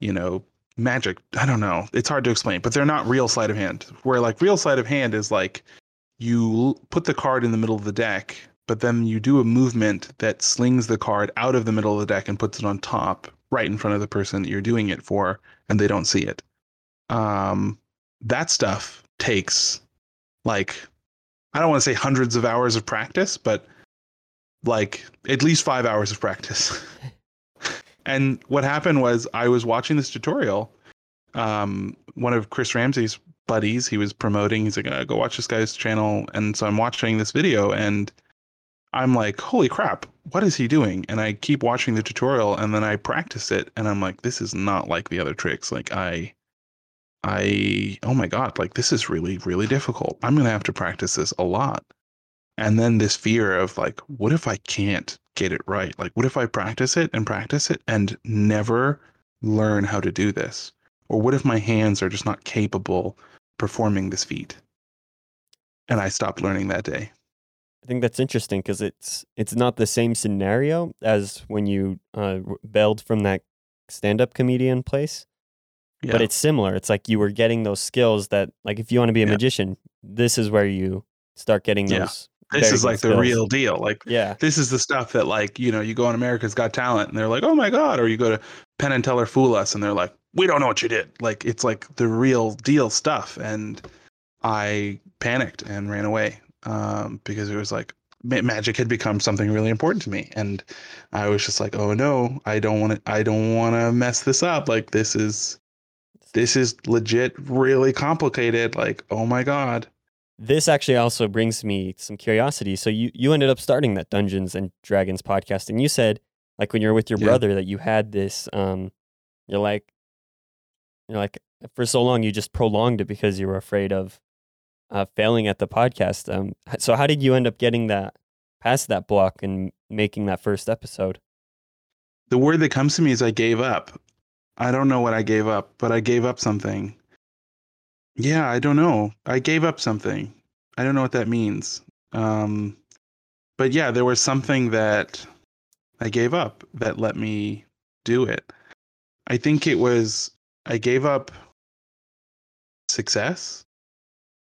you know, magic. I don't know. It's hard to explain, but they're not real sleight of hand. Where like real sleight of hand is like, you put the card in the middle of the deck, but then you do a movement that slings the card out of the middle of the deck and puts it on top, right in front of the person that you're doing it for, and they don't see it. That stuff takes, like, I don't want to say hundreds of hours of practice, but like at least 5 hours of practice. And what happened was, I was watching this tutorial. One of Chris Ramsey's buddies he was promoting, he's like, go watch this guy's channel. And so I'm watching this video and I'm like, holy crap, what is he doing? And I keep watching the tutorial, and then I practice it, and I'm like, this is not like the other tricks. Like I oh my God, like this is really, really difficult. I'm gonna have to practice this a lot. And then this fear of like, what if I can't get it right? Like, what if I practice it and never learn how to do this? Or what if my hands are just not capable performing this feat? And I stopped learning that day. I think that's interesting, because it's not the same scenario as when you bailed from that stand-up comedian place. Yeah. But it's similar. It's like you were getting those skills that, like, if you want to be a magician, this is where you start getting those. This is like skills. The real deal. Like, this is the stuff that, like, you know, you go on America's Got Talent and they're like, oh my God. Or you go to Penn and Teller Fool Us and they're like, we don't know what you did. Like, it's like the real deal stuff. And I panicked and ran away because it was like magic had become something really important to me. And I was just like, oh no, I don't want to mess this up. Like, this is legit, really complicated. Like, oh my God. This actually also brings me some curiosity. So you ended up starting that Dungeons and Dragons podcast, and you said, like, when you were with your brother, that you had this, you're like for so long you just prolonged it because you were afraid of failing at the podcast. So how did you end up getting that past that block and making that first episode? The word that comes to me is I gave up. I don't know what I gave up, but I gave up something. Yeah, I don't know. I gave up something. I don't know what that means. But yeah, there was something that I gave up that let me do it. I think it was I gave up success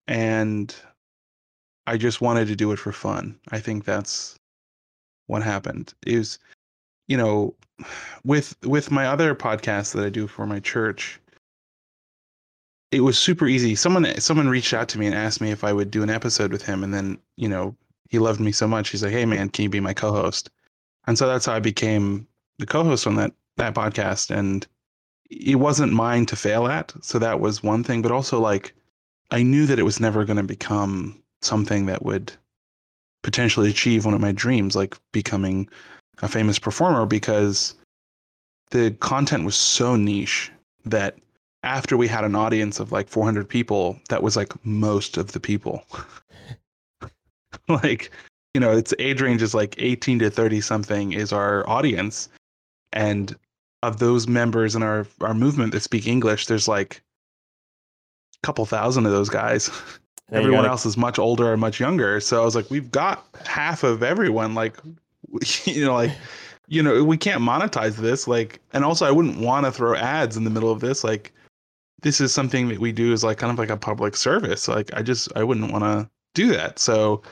and I just wanted to do it for fun. I think that's what happened. It was, you know, with my other podcast that I do for my church, it was super easy. Someone reached out to me and asked me if I would do an episode with him. And then, you know, he loved me so much. He's like, hey, man, can you be my co-host? And so that's how I became the co-host on that podcast. And it wasn't mine to fail at. So that was one thing. But also, like, I knew that it was never going to become something that would potentially achieve one of my dreams, like becoming a famous performer, because the content was so niche that after we had an audience of like 400 people, that was like most of the people. Like, you know, its age range is like 18 to 30 something is our audience. And of those members in our movement that speak English, there's like a couple thousand of those guys. Everyone else is much older or much younger. So I was like, we've got half of everyone. Like, you know, like, you know, we can't monetize this. Like, and also I wouldn't want to throw ads in the middle of this. Like, this is something that we do is like kind of like a public service. Like, I wouldn't want to do that. So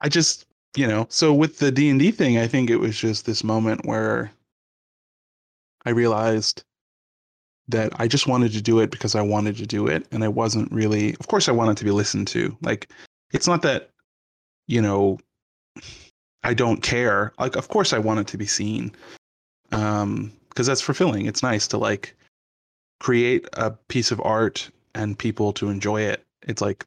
I just, you know, so with the D&D thing, I think it was just this moment where I realized that I just wanted to do it because I wanted to do it. And I wasn't really, of course I wanted to be listened to. Like, it's not that, you know, I don't care. Like, of course I want it to be seen. 'Cause that's fulfilling. It's nice to, like, create a piece of art and people to enjoy it. It's like,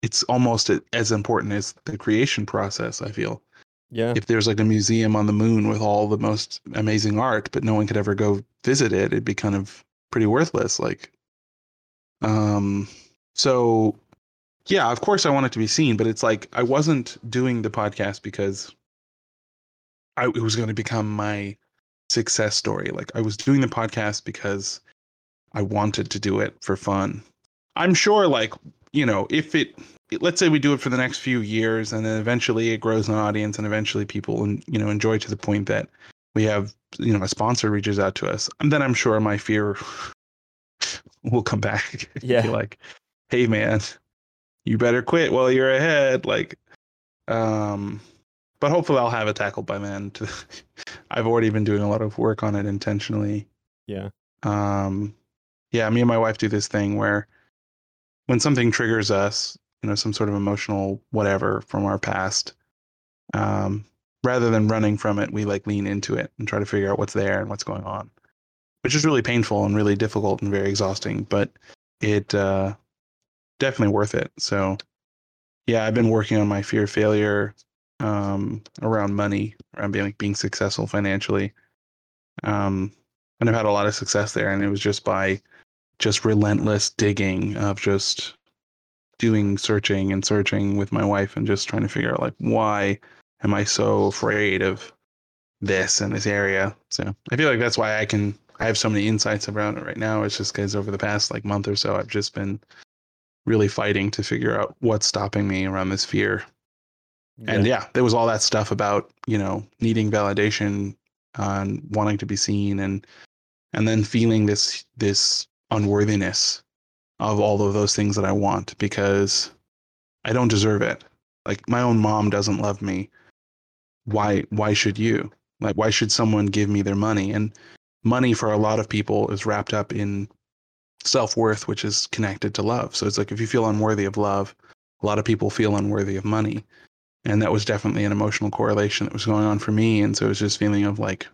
it's almost as important as the creation process, I feel. Yeah. If there's like a museum on the moon with all the most amazing art, but no one could ever go visit it, it'd be kind of pretty worthless. Like, so yeah, of course I want it to be seen, but it's like, I wasn't doing the podcast because it was going to become my success story. Like, I was doing the podcast because I wanted to do it for fun. I'm sure, like, you know, if let's say we do it for the next few years and then eventually it grows an audience and eventually people, and, you know, enjoy to the point that we have, you know, a sponsor reaches out to us. And then I'm sure my fear will come back. Yeah. Be like, hey man, you better quit while you're ahead. Like, but hopefully I'll have it tackled by then. I've already been doing a lot of work on it intentionally. Yeah. Yeah, me and my wife do this thing where when something triggers us, you know, some sort of emotional whatever from our past, rather than running from it, we like lean into it and try to figure out what's there and what's going on, which is really painful and really difficult and very exhausting, but it definitely worth it. So yeah, I've been working on my fear of failure around money, around being successful financially. And I've had a lot of success there, and it was just by just relentless digging of just doing searching with my wife and just trying to figure out, like, why am I so afraid of this in this area? So I feel like that's why I have so many insights around it right now. It's just because over the past like month or so, I've just been really fighting to figure out what's stopping me around this fear. Yeah. And yeah, there was all that stuff about, you know, needing validation and wanting to be seen and and then feeling this unworthiness of all of those things that I want because I don't deserve it. Like, my own mom doesn't love me. Why should you? Like, why should someone give me their money? And money for a lot of people is wrapped up in self-worth, which is connected to love. So it's like, if you feel unworthy of love, a lot of people feel unworthy of money. And that was definitely an emotional correlation that was going on for me. And so it was just feeling of like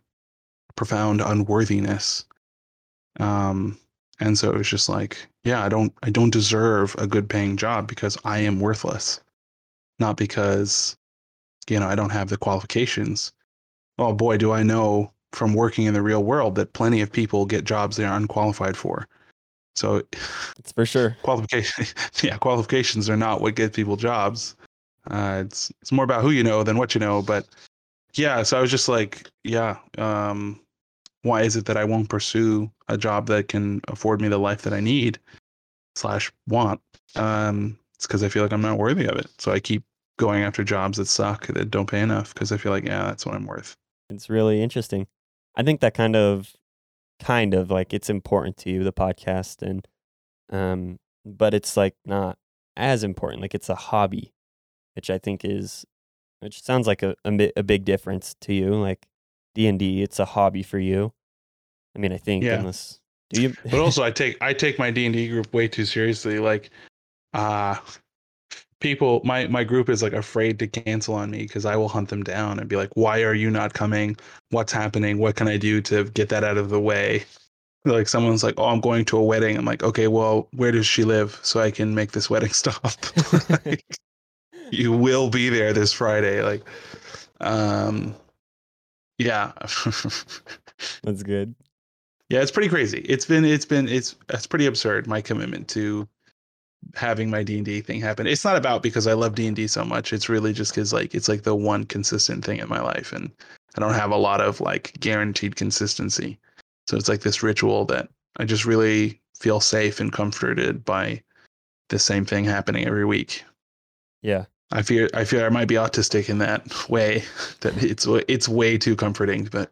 profound unworthiness. And so it was just like, yeah, I don't deserve a good paying job because I am worthless. Not because, you know, I don't have the qualifications. Oh boy, do I know from working in the real world that plenty of people get jobs they aren't qualified for. So it's for sure. Qualifications are not what get people jobs. It's more about who you know than what you know. But yeah, so I was just like, yeah, why is it that I won't pursue a job that can afford me the life that I need /want? It's because I feel like I'm not worthy of it. So I keep going after jobs that suck, that don't pay enough, because I feel like, yeah, that's what I'm worth. It's really interesting. I think that kind of like, it's important to you, the podcast, and but it's like not as important. Like, it's a hobby, which I think is, which sounds like a big difference to you. Like D&D, it's a hobby for you. I mean, I think, yeah. Unless do you? But also, I take my D&D group way too seriously. Like, people, my group is like afraid to cancel on me because I will hunt them down and be like, why are you not coming? What's happening? What can I do to get that out of the way? Like, someone's like, oh, I'm going to a wedding. I'm like, okay, well, where does she live so I can make this wedding stop? Like, you will be there this Friday. Like, yeah. That's good. Yeah, it's pretty crazy. It's pretty absurd, my commitment to having my D&D thing happen. It's not about because I love D&D so much. It's really just because, like, it's like the one consistent thing in my life, and I don't have a lot of like guaranteed consistency. So it's like this ritual that I just really feel safe and comforted by the same thing happening every week. Yeah, I feel I might be autistic in that way, that it's way too comforting. But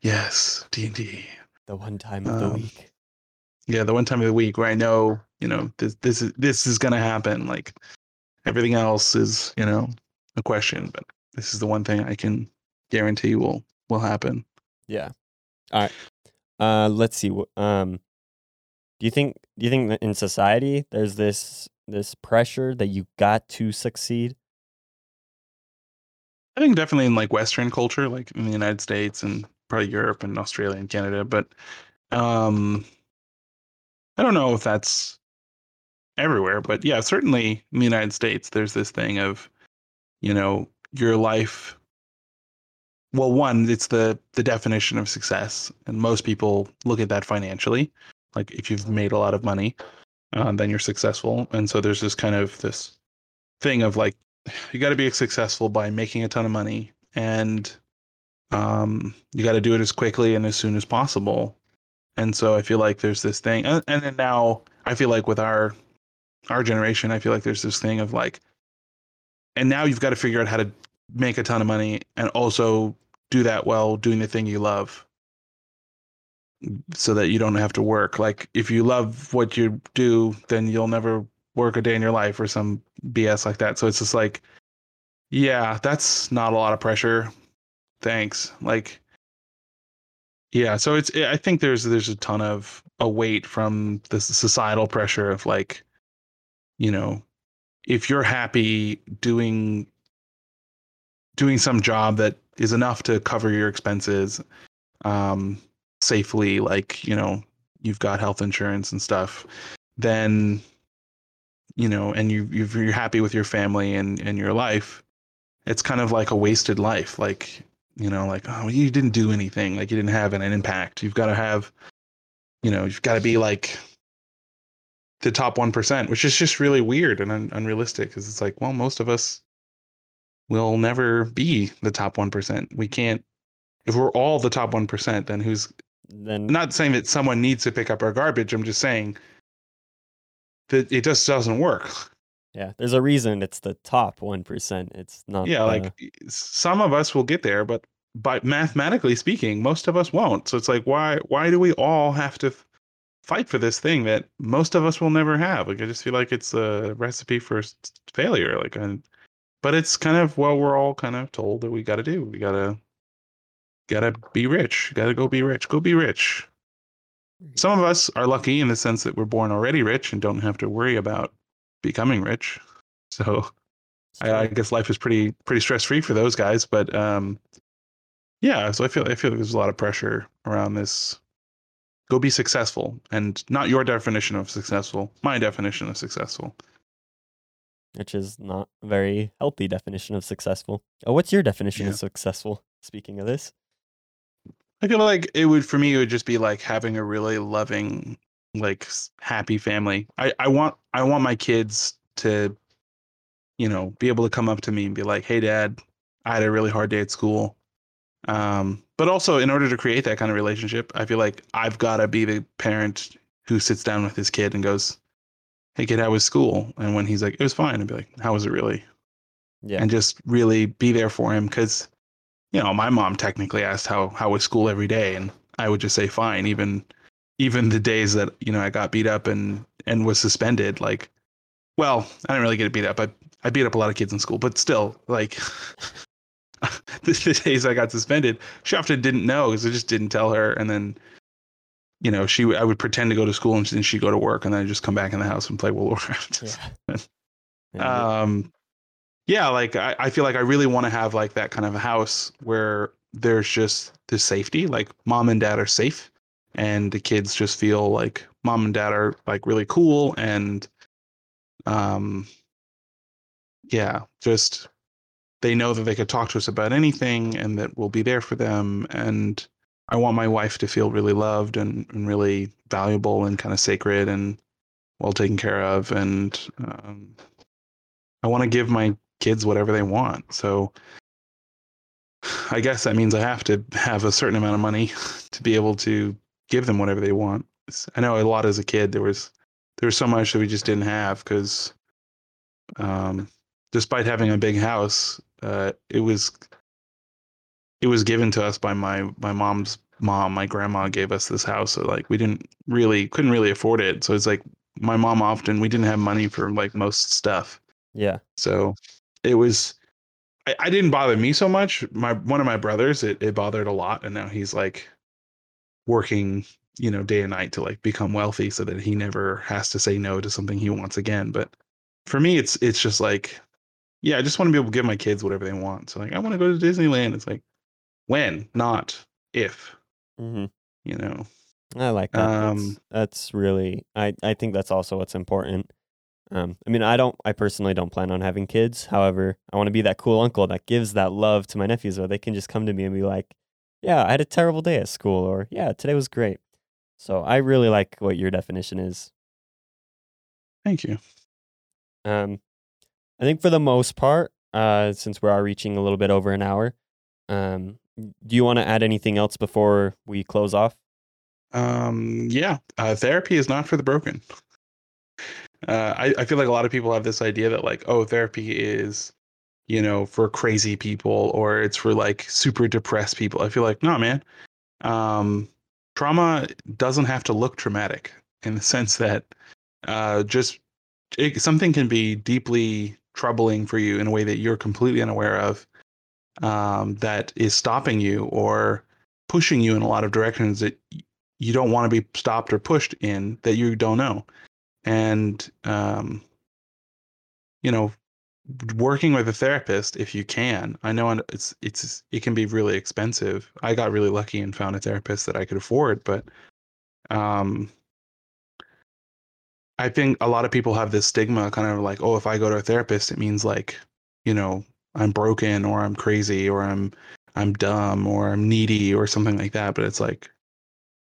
yes, D&D, the one time of the week. Yeah, the one time of the week where I know, you know, this is going to happen. Like, everything else is, you know, a question, but this is the one thing I can guarantee will happen. Yeah. All right. Let's see. Do you think that in society there's this pressure that you got to succeed? I think definitely in like Western culture, like in the United States and probably Europe and Australia and Canada, but I don't know if that's everywhere, but yeah, certainly in the United States, there's this thing of, you know, your life. Well, one, it's the definition of success. And most people look at that financially. Like, if you've made a lot of money, then you're successful. And so there's this kind of this thing of like, you got to be successful by making a ton of money, and you got to do it as quickly and as soon as possible. And so I feel like there's this thing. And then now I feel like with our generation, I feel like there's this thing of like, and now you've got to figure out how to make a ton of money and also do that while doing the thing you love so that you don't have to work. Like, if you love what you do, then you'll never work a day in your life or some BS like that. So it's just like, yeah, that's not a lot of pressure. Thanks. Like, yeah, so I think there's a ton of a weight from the societal pressure of like, you know, if you're happy doing some job that is enough to cover your expenses safely, like, you know, you've got health insurance and stuff, then, you know, and you're happy with your family and your life, it's kind of like a wasted life. Like, you know, like, oh, you didn't do anything. Like, you didn't have an impact. You've got to have, you know, you've got to be like the top 1%, which is just really weird and unrealistic, because it's like, well, most of us will never be the top 1%. We can't. If we're all the top 1%, then not saying that someone needs to pick up our garbage. I'm just saying that it just doesn't work. Yeah, there's a reason it's the top 1%. It's not. Yeah, like some of us will get there, but but mathematically speaking, most of us won't. So it's like, why do we all have to fight for this thing that most of us will never have? Like, I just feel like it's a recipe for failure. Like, but it's kind of what we're all kind of told that we got to do. We gotta be rich. Gotta go be rich. Go be rich. Some of us are lucky in the sense that we're born already rich and don't have to worry about becoming rich. So I guess life is pretty stress-free for those guys. But yeah, so I feel like there's a lot of pressure around this. Go be successful, and not your definition of successful, my definition of successful. Which is not a very healthy definition of successful. Oh, what's your definition of successful? Speaking of this, I feel like it would just be like having a really loving, like, happy family. I want my kids to, you know, be able to come up to me and be like, "Hey, Dad, I had a really hard day at school." But also, in order to create that kind of relationship, I feel like I've got to be the parent who sits down with his kid and goes, "Hey, kid, how was school?" And when he's like, "It was fine," I'd be like, "How was it really?" Yeah. And just really be there for him, because, you know, my mom technically asked how was school every day, and I would just say fine, even the days that, you know, I got beat up and was suspended. Like, well, I didn't really get beat up. I beat up a lot of kids in school, but still, like, the days I got suspended, she often didn't know because I just didn't tell her. And then, you know, I would pretend to go to school, and then she'd go to work, and then I'd just come back in the house and play World of Warcraft. Yeah. Yeah, like, I feel like I really want to have, like, that kind of a house where there's just the safety, like, mom and dad are safe, and the kids just feel like mom and dad are, like, really cool, and just they know that they could talk to us about anything, and that we'll be there for them. And I want my wife to feel really loved and really valuable and kind of sacred and well taken care of, and I want to give my kids whatever they want. So I guess that means I have to have a certain amount of money to be able to give them whatever they want. I know a lot as a kid, there was so much that we just didn't have because despite having a big house, it was given to us by my mom's mom. My grandma gave us this house. So, like, we couldn't really afford it. So it's like my mom often, we didn't have money for, like, most stuff. Yeah. So it was, I didn't bother me so much. One of my brothers, it bothered a lot. And now he's, like, working, you know, day and night to, like, become wealthy so that he never has to say no to something he wants again. But for me, it's just like, yeah, I just want to be able to give my kids whatever they want. So, like, I want to go to Disneyland. It's like, when, not if, you know, I like that. That's really, I think that's also what's important. I mean, I personally don't plan on having kids. However, I want to be that cool uncle that gives that love to my nephews, where they can just come to me and be like, "Yeah, I had a terrible day at school," or "Yeah, today was great." So I really like what your definition is. Thank you. I think for the most part, since we are reaching a little bit over an hour, do you want to add anything else before we close off? Therapy is not for the broken. I feel like a lot of people have this idea that, like, oh, therapy is, you know, for crazy people, or it's for, like, super depressed people. I feel like, no, man, trauma doesn't have to look traumatic, in the sense that something can be deeply troubling for you in a way that you're completely unaware of, that is stopping you or pushing you in a lot of directions that you don't want to be stopped or pushed in, that you don't know. And, you know, working with a therapist, if you can, I know it can be really expensive. I got really lucky and found a therapist that I could afford, but, I think a lot of people have this stigma, kind of like, oh, if I go to a therapist, it means, like, you know, I'm broken, or I'm crazy, or I'm dumb, or I'm needy, or something like that. But it's like,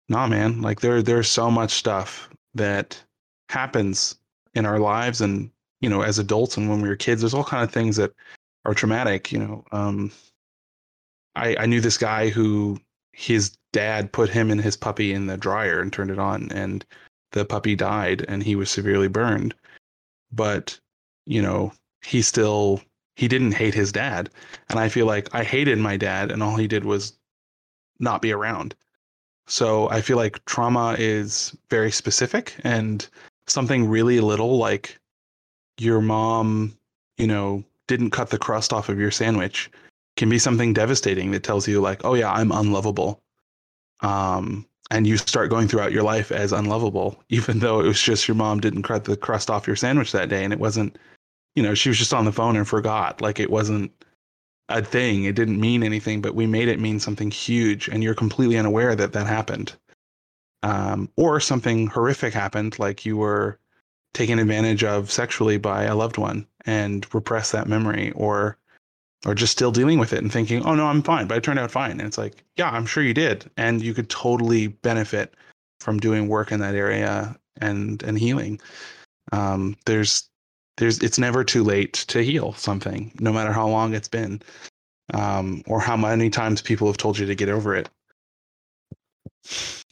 nah, man, like, there's so much stuff that happens in our lives, and, you know, as adults and when we were kids, there's all kind of things that are traumatic, you know. I knew this guy who, his dad put him and his puppy in the dryer and turned it on, and the puppy died, and he was severely burned. But, you know, he still he didn't hate his dad. And I feel like I hated my dad, and all he did was not be around. So I feel like trauma is very specific, and something really little, like your mom, you know, didn't cut the crust off of your sandwich, can be something devastating that tells you like, oh yeah, I'm unlovable. And you start going throughout your life as unlovable, even though it was just your mom didn't cut the crust off your sandwich that day. And it wasn't, you know, she was just on the phone and forgot. Like, it wasn't a thing. It didn't mean anything, but we made it mean something huge. And you're completely unaware that that happened. Or something horrific happened, like you were taken advantage of sexually by a loved one and repress that memory, or just still dealing with it and thinking, oh no, I'm fine, but I turned out fine. And it's like, yeah, I'm sure you did. And you could totally benefit from doing work in that area and healing. It's never too late to heal something, no matter how long it's been, or how many times people have told you to get over it.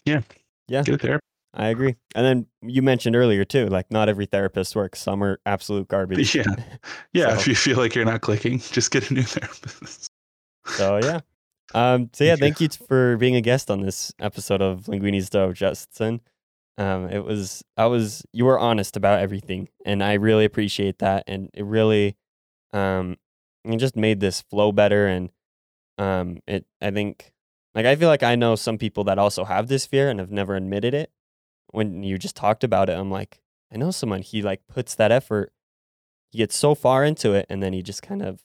Yeah. Get a therapist. I agree. And then you mentioned earlier too, like not every therapist works. Some are absolute garbage. Yeah. So, if you feel like you're not clicking, just get a new therapist. Thank you for being a guest on this episode of Linguini's Dough, Juston. You were honest about everything, and I really appreciate that. And it really, it just made this flow better. And, I feel like I know some people that also have this fear and have never admitted it. When you just talked about it, I'm like, I know someone, he like puts that effort, he gets so far into it, and then he just kind of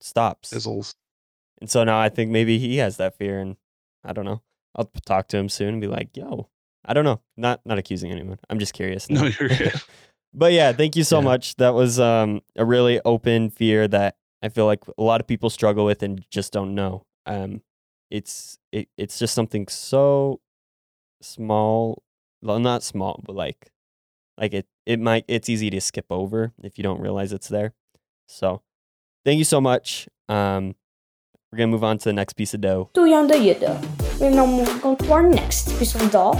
stops. Fizzles. And so now I think maybe he has that fear, and I don't know. I'll talk to him soon and be like, yo, I don't know. Not accusing anyone. I'm just curious. No, you're good. But yeah, thank you so much. That was a really open fear that I feel like a lot of people struggle with and just don't know. It's just something so small. Well, not small, but it's easy to skip over if you don't realize it's there. So thank you so much. We're going to move on to the next piece of dough. We're now moving on to our next piece of dough.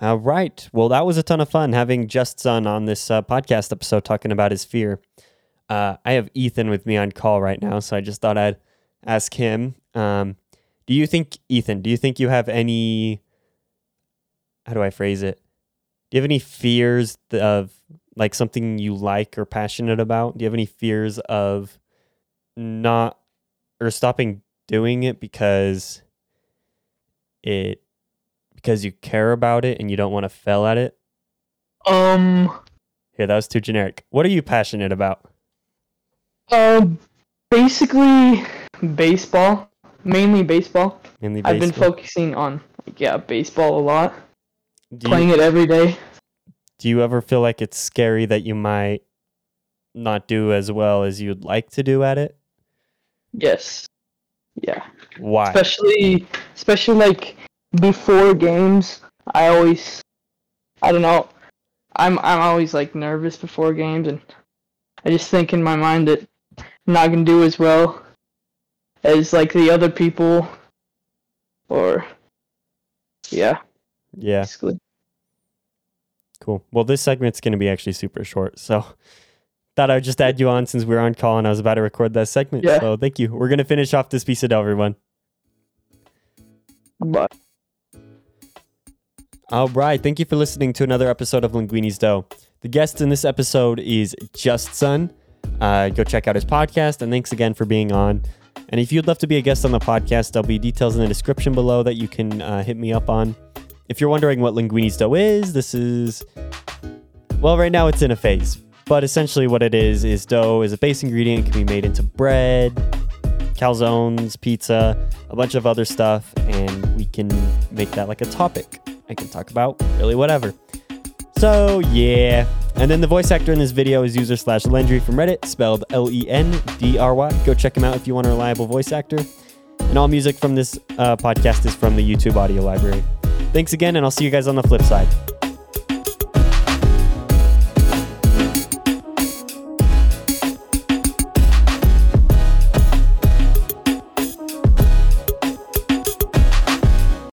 All right. Well, that was a ton of fun having Juston on this podcast episode talking about his fear. I have Ethan with me on call right now, so I just thought I'd ask him. Do you think you have any, how do I phrase it? Do you have any fears of like something you like or passionate about? Do you have any fears of not or stopping doing it because you care about it and you don't want to fail at it? Here, that was too generic. What are you passionate about? Basically baseball. Mainly baseball. I've been focusing on baseball a lot. Playing it every day. Do you ever feel like it's scary that you might not do as well as you'd like to do at it? Yes. Yeah. Why? Especially like before games, I'm always like nervous before games, and I just think in my mind that I'm not gonna do as well as like the other people, or yeah. Basically. Cool. Well, this segment's gonna be actually super short, so thought I'd just add you on since we were on call and I was about to record that segment. Yeah. So thank you. We're gonna finish off this piece of dough, everyone. Bye. All right, thank you for listening to another episode of Linguini's Dough. The guest in this episode is Juston. Go check out his podcast, and thanks again for being on. And if you'd love to be a guest on the podcast, there'll be details in the description below that you can hit me up on. If you're wondering what Linguini's Dough is, this is... well, right now it's in a phase. But essentially what it is dough is a base ingredient. It can be made into bread, calzones, pizza, a bunch of other stuff, and we can make that like a topic. I can talk about really whatever. So yeah. And then the voice actor in this video is user/Lendry from Reddit, spelled Lendry. Go check him out if you want a reliable voice actor. And all music from this podcast is from the YouTube audio library. Thanks again, and I'll see you guys on the flip side.